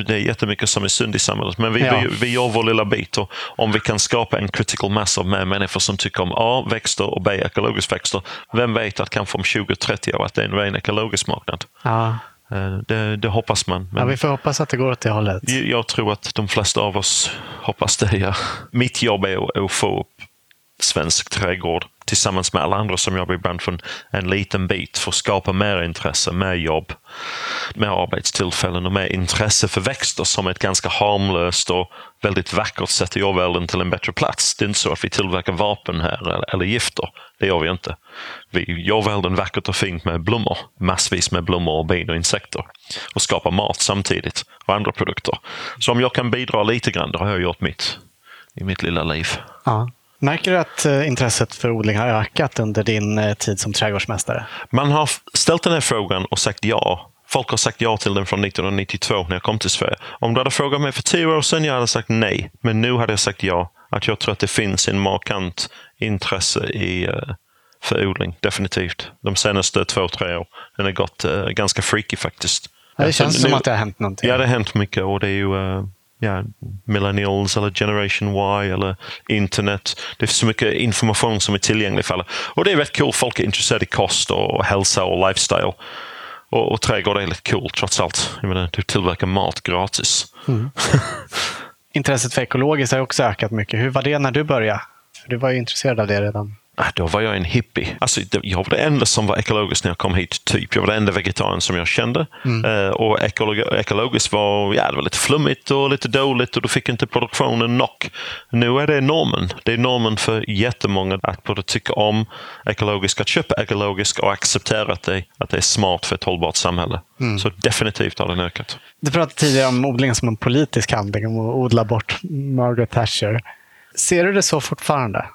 Det är jättemycket som är synd i samhället, men vi gör vår lilla bit. Och om vi kan skapa en critical mass av människor som tycker om A, växter och B, ekologiska växter, vem vet att kanske om 20-30 år att det är en ren ekologisk marknad. Ja. Det hoppas man. Men ja, vi får hoppas att det går åt det hållet. Jag tror att de flesta av oss hoppas det. Ja. Mitt jobb är att få upp svensk trädgård tillsammans med alla andra som jobbar i branschen en liten bit för att skapa mer intresse, mer jobb, mer arbetstillfällen och mer intresse för växter som är ett ganska harmlöst och väldigt vackert sätt att göra världen till en bättre plats. Det är inte så att vi tillverkar vapen här eller gifter. Det gör vi inte. Vi gör världen vackert och fint med blommor. Massvis med blommor och bin och insekter. Och skapar mat samtidigt och andra produkter. Så om jag kan bidra lite grann, då har jag gjort mitt i mitt lilla liv. Ja. Märker du att intresset för odling har ökat under din tid som trädgårdsmästare? Man har ställt den här frågan och sagt ja. Folk har sagt ja till den från 1992 när jag kom till Sverige. Om du hade frågat mig för 10 år sedan, jag hade sagt nej. Men nu hade jag sagt ja. Att jag tror att det finns en markant intresse för odling. Definitivt. De senaste 2-3 år. Den har gått ganska freaky faktiskt. Ja, det känns som att det har hänt någonting. Ja, det har hänt mycket och det är ju... millennials eller Generation Y eller internet. Det är så mycket information som är tillgänglig för alla. Och det är rätt cool. Folk är intresserade i kost och hälsa och lifestyle. Och trädgård är lite cool trots allt. Jag menar, du tillverkar mat gratis. Mm. Intresset för ekologiskt har också ökat mycket. Hur var det när du började? Du var ju intresserad av det redan. då var jag en hippie. Alltså, jag var det enda som var ekologiskt när jag kom hit, typ. Jag var det enda vegetarian som jag kände. Och ekologiskt var, det var lite flummigt och lite dåligt och då fick inte produktionen nog. Nu är det normen. Det är normen för jättemånga att både tycka om ekologiskt, att köpa ekologiskt och acceptera att det är smart för ett hållbart samhälle. Så definitivt har den ökat. Du pratade tidigare om odling som en politisk handling, om att odla bort Margaret Thatcher. Ser du det så fortfarande?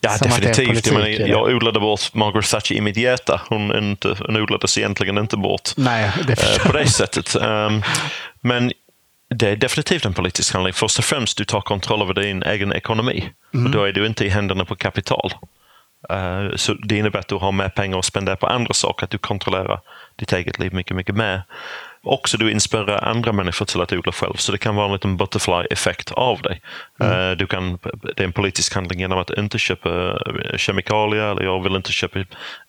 Ja, som definitivt. Jag odlade bort Margaret Thatcher i mitt hjärta. Hon odlades egentligen inte bort. Nej, det på det sättet. Men det är definitivt en politisk handling. Först och främst, du tar kontroll över din egen ekonomi. Och då är du inte i händerna på kapital. Så det innebär att du har mer pengar att spendera på andra saker. Att du kontrollerar ditt eget liv mycket, mycket mer. Också du inspirerar andra människor till att odla själv. Så det kan vara en liten butterfly-effekt av dig. Det är en politisk handling genom att inte köpa kemikalier. Eller jag vill inte köpa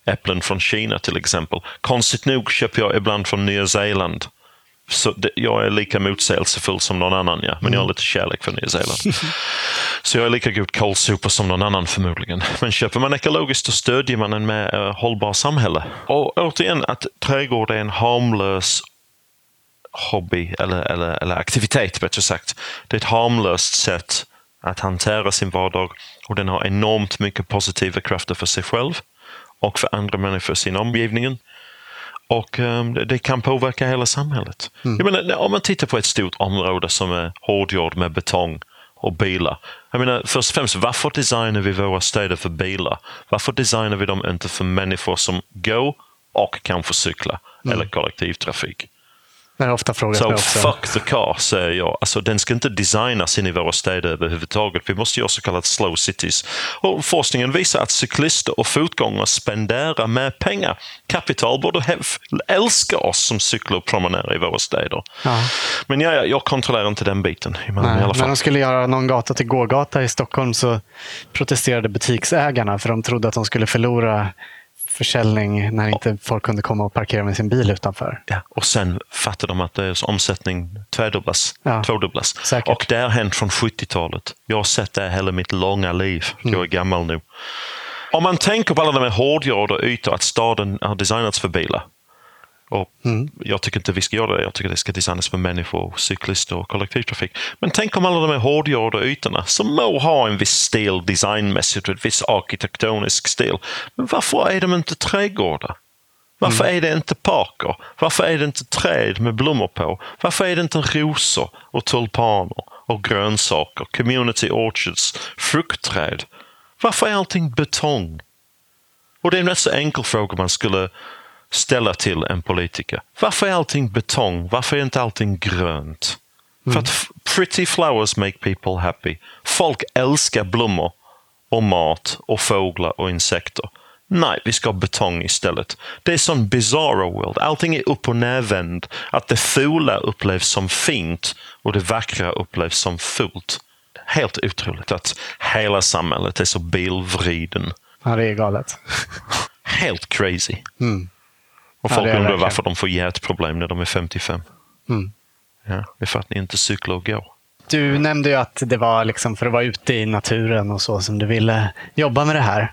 äpplen från Kina till exempel. Konstigt nog köper jag ibland från Nya Zeeland. Så jag är lika motsägelsefull som någon annan, men jag har lite kärlek för Nya Zeeland. Så jag är lika god kålsupa som någon annan förmodligen. Men köper man ekologiskt, då stödjer man en mer hållbar samhälle. Och återigen, att trädgård är en harmlös hobby eller aktivitet, bättre sagt. Det är ett harmlöst sätt att hantera sin vardag och den har enormt mycket positiva krafter för sig själv och för andra människor i sin omgivning. Och det kan påverka hela samhället. Jag menar, om man tittar på ett stort område som är hårdgjord med betong och bilar. Jag menar, först och främst, varför designar vi våra städer för bilar? Varför designar vi dem inte för människor som går och kan få cykla eller kollektivtrafik? Så fuck the car, säger jag. Alltså, den ska inte designas in i våra städer överhuvudtaget. Vi måste göra så kallat slow cities. Och forskningen visar att cyklister och fotgångare spenderar mer pengar. Kapital borde älska oss som cyklar och promenerar i våra städer. Ja. Men jag kontrollerar inte den biten. Nej, i alla fall. När de skulle göra någon gata till gågata i Stockholm så protesterade butiksägarna för de trodde att de skulle förlora försäljning när inte folk kunde komma och parkera med sin bil utanför. Ja, och sen fattar de att deras omsättning tvådubblas. Och det har hänt från 70-talet. Jag har sett det hela mitt långa liv. Jag är gammal nu. Om man tänker på alla de här hårdgjorda ytor att staden har designats för bilar. Och jag tycker inte vi ska göra det. Jag tycker det ska designas för människor, cyklister och kollektivtrafik. Men tänk om alla de här hårdgjorda ytorna som må ha en viss stil designmässigt och en viss arkitektonisk stil. Men varför är de inte trädgårdar? Varför är det inte parker? Varför är det inte träd med blommor på? Varför är det inte rosor och tulpaner och grönsaker, community orchards, fruktträd? Varför är allting betong? Och det är en rätt så enkel fråga man skulle ställa till en politiker. Varför är allting betong? Varför är inte allting grönt? För att pretty flowers make people happy. Folk älskar blommor och mat och fåglar och insekter. Nej, vi ska ha betong istället. Det är sån bizarro world. Allting är upp- och nervänd. Att det fula upplevs som fint och det vackra upplevs som fult. Helt otroligt att hela samhället är så bilvriden. Ja, det är galet. Helt crazy. Och folk undrar varför de får hjärtproblem när de är 55. Ja, det är för att ni inte cyklar och går. Du nämnde ju att det var liksom för att vara ute i naturen och så som du ville jobba med det här.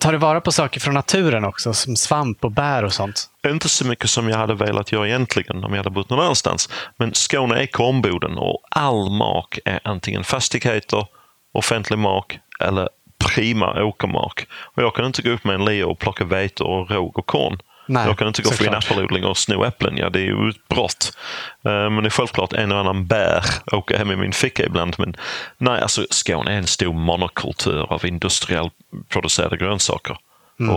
Tar du vara på saker från naturen också, som svamp och bär och sånt? Inte så mycket som jag hade velat göra egentligen om jag hade bott någon annanstans. Men Skåne är kornboden och all mark är antingen fastigheter, offentlig mark eller prima åkermark. Och jag kan inte gå upp med en leo och plocka vetor och råg och korn. Nej, jag kan inte gå för en äppelodling och sno äpplen. Ja, det är ju ett brott. Men det är självklart en och annan bär åker hem i min ficka ibland. Men nej, alltså Skåne är en stor monokultur av industriellt producerade grönsaker.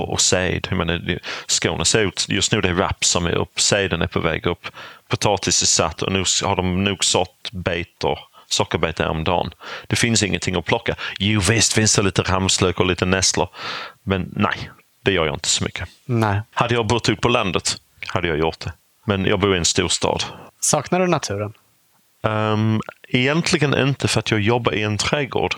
Och säd. Jag menar, Skåne ser ut, just nu det är raps som är upp. Säden är på väg upp. Potatis är satt och nu har de nog sått betor. Sockerbetor om dagen. Det finns ingenting att plocka. Jo visst finns det lite ramslök och lite nässlor. Men nej. Det gör jag inte så mycket. Nej. Hade jag bott ut på landet hade jag gjort det. Men jag bor i en storstad. Saknar du naturen? Egentligen inte, för att jag jobbar i en trädgård.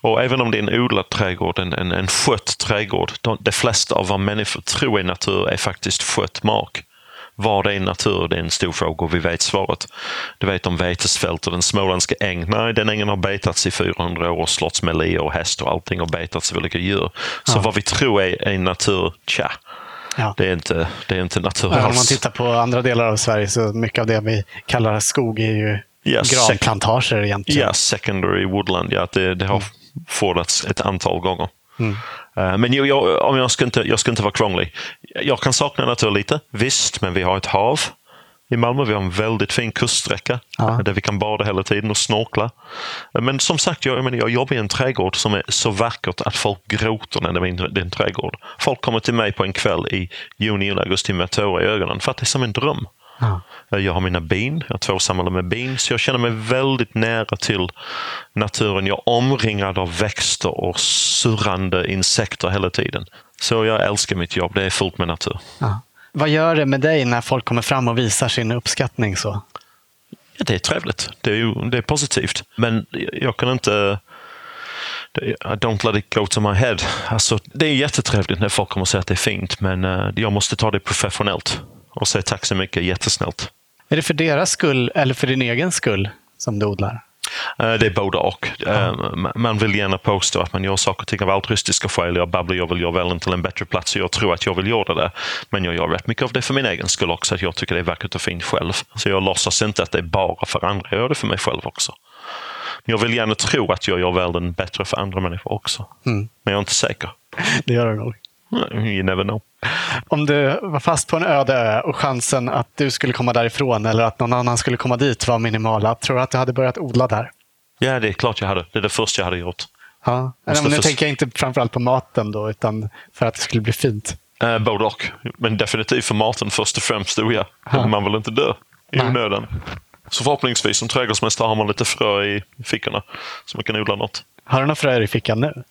Och även om det är en odlad trädgård, en skött trädgård. De flesta av vad människor tror är natur är faktiskt skött mark. Vad är natur? Det är en stor fråga och vi vet svaret. Du vet om vetesfält och den småländska äng. Nej, den ängen har betats i 400 år. Slottsmelier och häst och allting har betats av olika djur. Så vad vi tror är natur, tja. Ja. Det är inte natur alls. Om man tittar på andra delar av Sverige så mycket av det vi kallar skog är ju granplantager egentligen. Ja, secondary woodland. Ja, det har fårdats ett antal gånger. Mm. Men jag ska inte vara krånglig. Jag kan sakna natur lite, visst, men vi har ett hav i Malmö. Vi har en väldigt fin kuststräcka där vi kan bada hela tiden och snorkla. Men som sagt, jag jobbar i en trädgård som är så vackert att folk gråter när de är i en trädgård. Folk kommer till mig på en kväll i juni eller augusti med tårar i ögonen för att det är som en dröm. Jag har mina bin, jag tvåsamlar med bin, så jag känner mig väldigt nära till naturen. Jag är omringad av växter och surrande insekter hela tiden. Så jag älskar mitt jobb, det är fullt med natur. Ja. Vad gör det med dig när folk kommer fram och visar sin uppskattning så? Ja, det är trevligt, det är positivt. Men jag kan inte... I don't let it go to my head. Alltså, det är jättetrevligt när folk kommer och säger att det är fint, men jag måste ta det professionellt. Och säg tack så mycket, jättesnällt. Är det för deras skull eller för din egen skull som du odlar? Det är både och. Man vill gärna påstå att man gör saker och ting av altruistiska skäl. Jag vill göra världen till en bättre plats och jag tror att jag vill göra det. Men jag gör rätt mycket av det för min egen skull också. Att jag tycker det är vackert och fint själv. Så jag låtsas inte att det är bara för andra. Jag gör det för mig själv också. Jag vill gärna tro att jag gör världen bättre för andra människor också. Mm. Men jag är inte säker. Det gör det nog. You never know. Om du var fast på en öde ö och chansen att du skulle komma därifrån eller att någon annan skulle komma dit var minimala, tror du att du hade börjat odla där? Ja, det är klart jag hade. Det är det första jag hade gjort. Ja. Men nu tänker jag inte framförallt på maten då, utan för att det skulle bli fint. Både och. Men definitivt för maten först och främst, tror jag. Ja. Man vill inte dö i onödan. Så förhoppningsvis som trädgårdsmästare har man lite frö i fickorna så man kan odla något. Har du några fröer i fickan nu?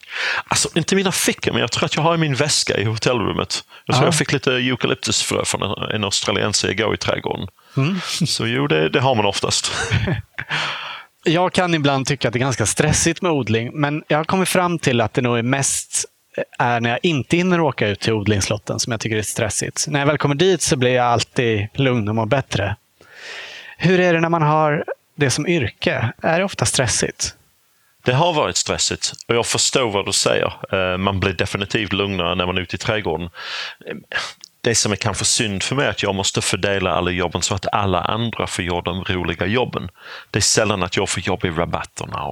Alltså, inte mina fickor, men jag tror att jag har i min väska i hotellrummet. Jag tror jag fick lite eukalyptusfrö från en australiensare igår i trädgården. Mm. Så jo, det har man oftast. Jag kan ibland tycka att det är ganska stressigt med odling, men jag har kommit fram till att det nog är mest är när jag inte hinner åka ut till odlingslotten som jag tycker är stressigt. När jag väl kommer dit så blir jag alltid lugn och mår bättre. Hur är det när man har det som yrke? Är det ofta stressigt? Det har varit stressigt och jag förstår vad du säger. Man blir definitivt lugnare när man är ute i trädgården. Det som är kanske synd för mig är att jag måste fördela alla jobben så att alla andra får göra de roliga jobben. Det är sällan att jag får jobb i rabatterna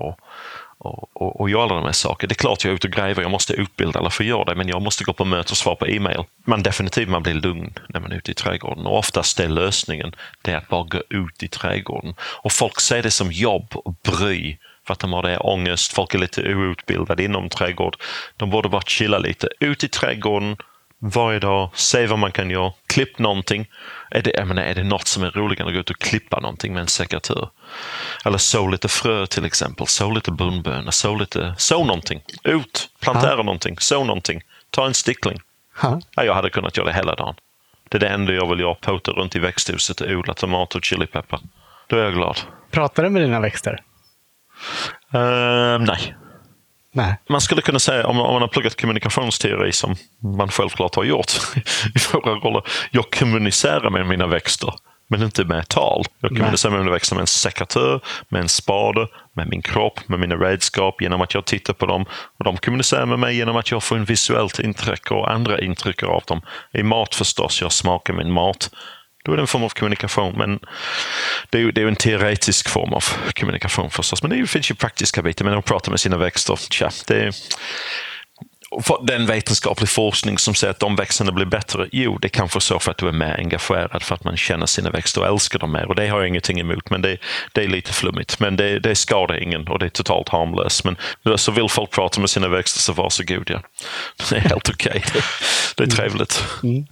och göra alla de här sakerna. Det är klart jag är ute och gräver, jag måste utbilda alla för att göra det, men jag måste gå på möte och svara på e-mail. Men definitivt man blir lugn när man är ute i trädgården och oftast är lösningen det att bara gå ut i trädgården. Och folk ser det som jobb och bry. För att de har det här ångest, folk är lite outbildade inom trädgård. De borde bara chilla lite. Ut i trädgården varje dag, se vad man kan göra. Klipp någonting. Är det något som är roligt att gå ut och klippa någonting med en sekatur? Eller så lite frö till exempel. Så lite bondbönor, så någonting. Ut, plantera någonting, så någonting. Ta en stickling. Ja, jag hade kunnat göra det hela dagen. Det är det enda jag vill göra. Pota runt i växthuset och odla tomat och chilipeppar. Då är jag glad. Pratar du med dina växter? Nej. Man skulle kunna säga, om man har pluggat kommunikationsteori som man självklart har gjort i våra roller, jag kommunicerar med mina växter men inte med tal. Jag kommunicerar med mina växter med en sekatör, med en spade, med min kropp, med mina redskap, genom att jag tittar på dem, och de kommunicerar med mig genom att jag får en visuellt intryck och andra intryck av dem. I mat förstås, jag smakar min mat. Då är det en form av kommunikation, men det är en teoretisk form av kommunikation förstås. Men det finns ju praktiska bitar, men att prata med sina växter, tja, den vetenskaplig forskning som säger att de växterna blir bättre, jo, det kanske så för att du är mer engagerad, för att man känner sina växter och älskar dem mer. Och det har jag ingenting emot, men det är lite flummigt. Men det skadar ingen och det är totalt harmlöst. Men så vill folk prata med sina växter, så varsågod, ja. Det är helt okej. Det är trevligt. Mm.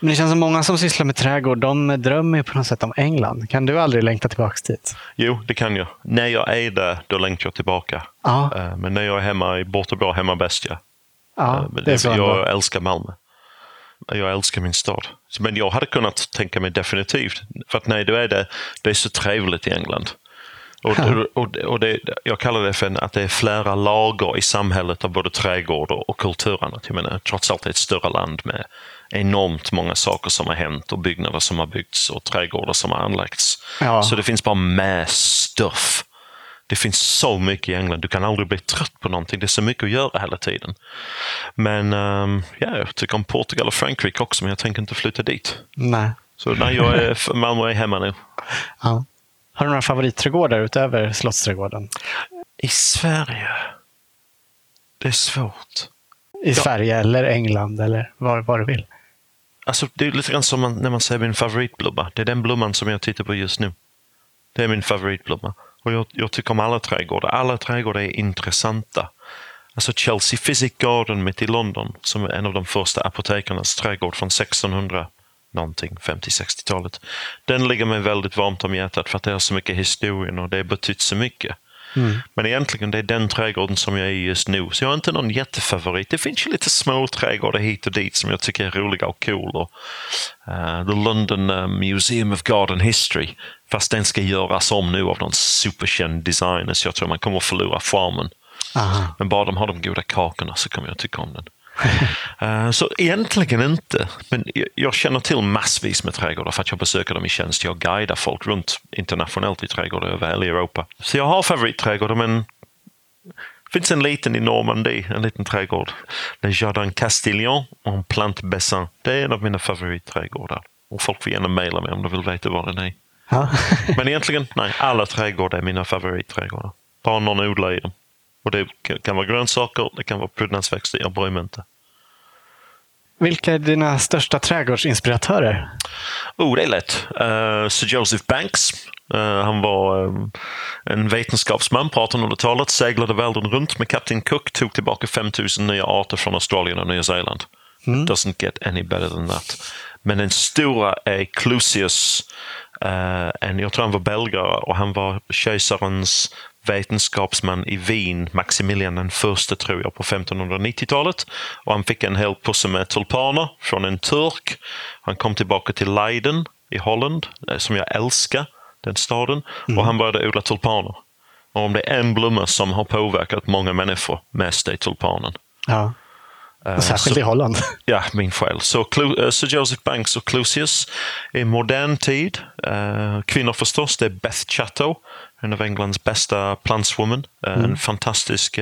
Men det känns som många som sysslar med trädgård, de drömmer på något sätt om England. Kan du aldrig längta tillbaka dit? Jo, det kan jag. När jag är där, då längtar jag tillbaka. Ja. Men när jag är hemma, borta bra, hemma bäst, ja. Ja, det är jag älskar Malmö. Jag älskar min stad. Men jag hade kunnat tänka mig definitivt. För att när du är där, det är så trevligt i England. Och jag kallar det för att det är flera lager i samhället av både trädgård och kultur. Jag menar, trots allt är ett större land med enormt många saker som har hänt och byggnader som har byggts och trädgårdar som har anlagts. Ja. Så det finns bara mass stuff. Det finns så mycket i England. Du kan aldrig bli trött på någonting. Det är så mycket att göra hela tiden. Men jag tycker om Portugal och Frankrike också, men jag tänker inte flytta dit. Nej. Så när jag är Malmö är hemma nu. Ja. Har du några favoritträdgårdar utöver Slottsträdgården? I Sverige? Det är svårt. I Sverige eller England eller var du vill? Alltså, det är lite grann som när man säger min favoritblomma. Det är den blomman som jag tittar på just nu. Det är min favoritblomma. Och jag tycker om alla trädgårdar. Alla trädgårdar är intressanta. Alltså Chelsea Physic Garden mitt i London, som är en av de första apotekarnas trädgård från 1600 någonting, 50-60-talet. Den ligger mig väldigt varmt om hjärtat för att det har så mycket historien och det har betytt så mycket. Mm. Men egentligen det är den trädgården som jag är just nu. Så jag har inte någon jättefavorit. Det finns ju lite små trädgårdar hit och dit som jag tycker är roliga och cool. Och, the London Museum of Garden History. Fast den ska göras om nu av någon superkänd designer, så jag tror man kommer att förlora formen. Aha. Men bara de har de goda kakorna så kommer jag tycka om den. Så egentligen inte. Men jag känner till massvis med trädgårdar för att jag besöker dem i tjänst. Jag guidar folk runt internationellt i trädgårdar över hela Europa. Så jag har favoritträdgårdar, men det finns en liten i Normandie, en liten trädgård. Le Jardin Castillon och Plante Bessin. Det är en av mina favoritträdgårdar. Och folk får gärna mejla mig om de vill veta vad den är. Men egentligen, nej, alla trädgårdar är mina favoritträdgårdar. Bara någon odlar i dem. Och det kan vara grönsaker, det kan vara prydnadsväxter, jag bryr mig inte. Vilka är dina största trädgårdsinspiratörer? Det är lätt. Sir Joseph Banks. Han var en vetenskapsman på 1800-talet, seglade världen runt med Captain Cook, tog tillbaka 5000 nya arter från Australien och Nya Zeeland. Doesn't get any better than that. Men den stora är Clusius. Jag tror han var belgare och han var kejsarens vetenskapsman i Wien, Maximilian den första tror jag, på 1590-talet. Och han fick en hel pusse med tulpaner från en turk. Han kom tillbaka till Leiden i Holland, som jag älskar, den staden. Och han började odla tulpaner. Och om det är en blomma som har påverkat många människor mest är tulpanen. Ja. Särskilt i Holland. Ja, min själ. Så Sir Joseph Banks och Clusius i modern tid. Kvinnor förstås, det är Beth Chatto, en av Englands bästa plantswomen. En fantastisk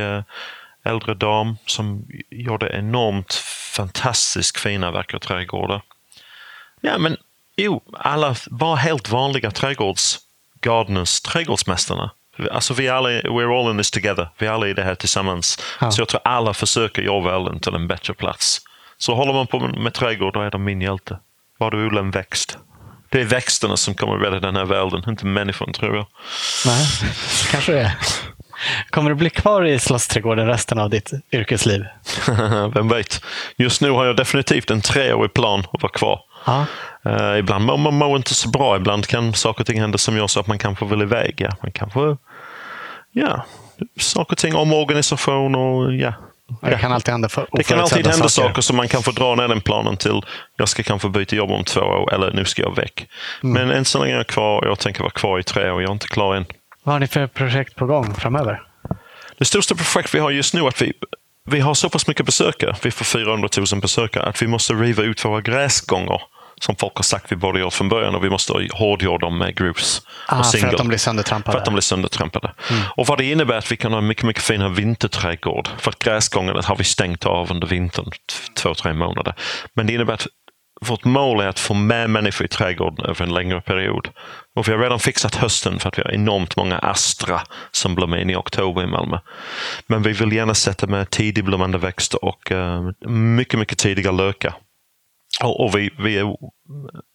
äldre dam som gjorde enormt fantastiskt fina vackra trädgårdar. Ja, men alla var helt vanliga trädgårdsgardeners, trädgårdsmästarna. Alltså vi alla, we're all in this together. Vi alla är det här tillsammans. Ja. Så jag tror alla försöker göra världen till en bättre plats. Så håller man på med trädgård, då är de min hjälte. Var du odlar en växt? Det är växterna som kommer rädda den här världen, inte människan tror jag. Nej, kanske det. Kommer du bli kvar i Slottsträdgården resten av ditt yrkesliv? Vem vet. Just nu har jag definitivt en 3-årig plan att vara kvar. Ja. Ibland mår man inte så bra. Ibland kan saker och ting hända som gör så att man kanske vill iväg. Ja. Man kanske, saker och ting om organisation och Det kan alltid hända, saker som man kan få dra ner den planen till. Jag ska kanske byta jobb om 2 år eller nu ska jag väck. Men än så länge är jag kvar och jag tänker vara kvar i 3 år. Jag är inte klar än. Vad har ni för projekt på gång framöver? Det största projekt vi har just nu är att vi har så pass mycket besökare. Vi får 400 000 besökare att vi måste riva ut våra gräsgångar. Som folk har sagt vi borde göra från början, och vi måste hårdgöra dem med grus och singel. För att de blir söndertrampade. Och vad det innebär att vi kan ha mycket, mycket fina vinterträdgård. För att gräsgångarna har vi stängt av under vintern 2-3 månader. Men det innebär att vårt mål är att få med människor i trädgården över en längre period. Och vi har redan fixat hösten för att vi har enormt många astra som blommar in i oktober i Malmö. Men vi vill gärna sätta med tidigblommande växter och mycket, mycket tidiga lökar. Och vi är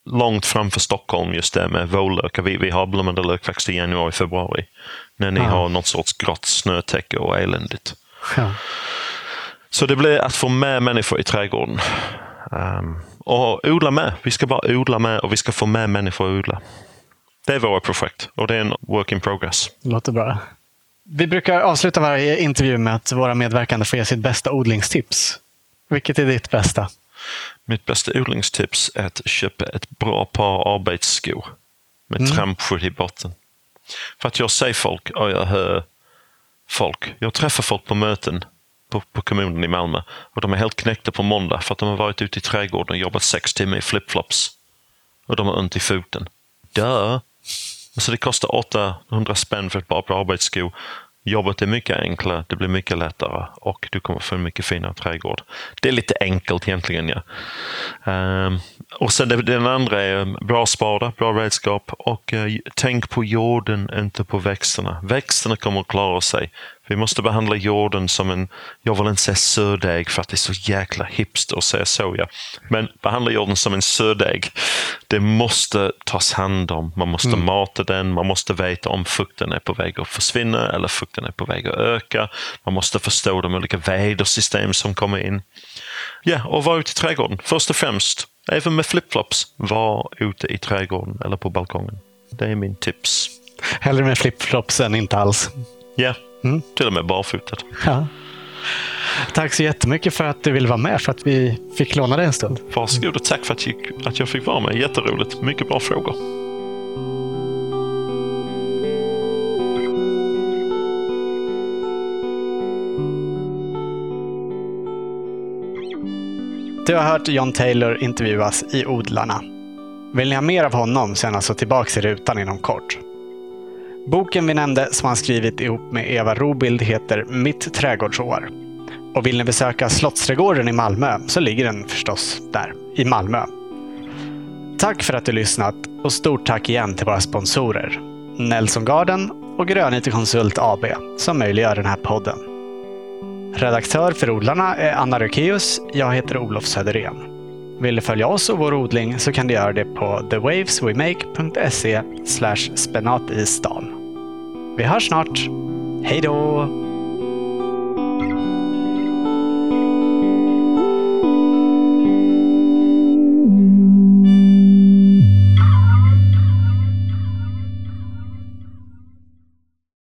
långt framför Stockholm just där med vårlökar. Vi har blommande lökväxter i januari, februari. När ni har något sorts grått snötäcke och eländigt. Ja. Så det blir att få med människor i trädgården. Och odla med. Vi ska bara odla med och vi ska få med människor att odla. Det är våra projekt och det är en work in progress. Låter bra. Vi brukar avsluta varje intervju med att våra medverkande får ge sitt bästa odlingstips. Vilket är ditt bästa? Mitt bästa odlingstips är att köpa ett bra par arbetsskor med trampskydd i botten. För att jag ser folk och jag hör folk. Jag träffar folk på möten på kommunen i Malmö. Och de är helt knäckta på måndag för att de har varit ute i trädgården och jobbat 6 timmar i flipflops. Och de har ont i foten. Dö! Alltså det kostar 800 spänn för ett bra arbetssko. Jobbet är mycket enklare, det blir mycket lättare och du kommer få en mycket finare trädgård. Det är lite enkelt egentligen, ja. Och sen den andra är bra spada, bra redskap och tänk på jorden, inte på växterna. Växterna kommer att klara sig. Vi måste behandla jorden som en, jag vill inte säga surdeg för att det är så jäkla hipster att säga så, ja. Men behandla jorden som en surdeg. Det måste tas hand om. Man måste mata den, man måste veta om fukten är på väg att försvinna eller fukten är på väg att öka. Man måste förstå de olika vädersystem som kommer in. Ja, och vara ute i trädgården. Först och främst, även med flipflops, var ute i trädgården eller på balkongen. Det är min tips. Hellre med flipflops än inte alls. Ja. Mm. Till och med barfotet. Ja. Tack så jättemycket för att du ville vara med, för att vi fick låna dig en stund. Varsågod och tack för att jag fick vara med. Jätteroligt. Mycket bra frågor. Du har hört John Taylor intervjuas i Odlarna. Vill ni ha mer av honom så är han tillbaka i rutan inom kort. Boken vi nämnde som han skrivit ihop med Eva Robild heter Mitt trädgårdsår. Och vill ni besöka Slottsträdgården i Malmö så ligger den förstås där, i Malmö. Tack för att du lyssnat och stort tack igen till våra sponsorer, Nelson Garden och Grönytekonsult AB som möjliggör den här podden. Redaktör för Odlarna är Anna Rukius, jag heter Olof Söderén. Vill du följa oss och vår odling så kan du göra det på thewaveswemake.se/spenatistan. Vi hörs snart. Hej då!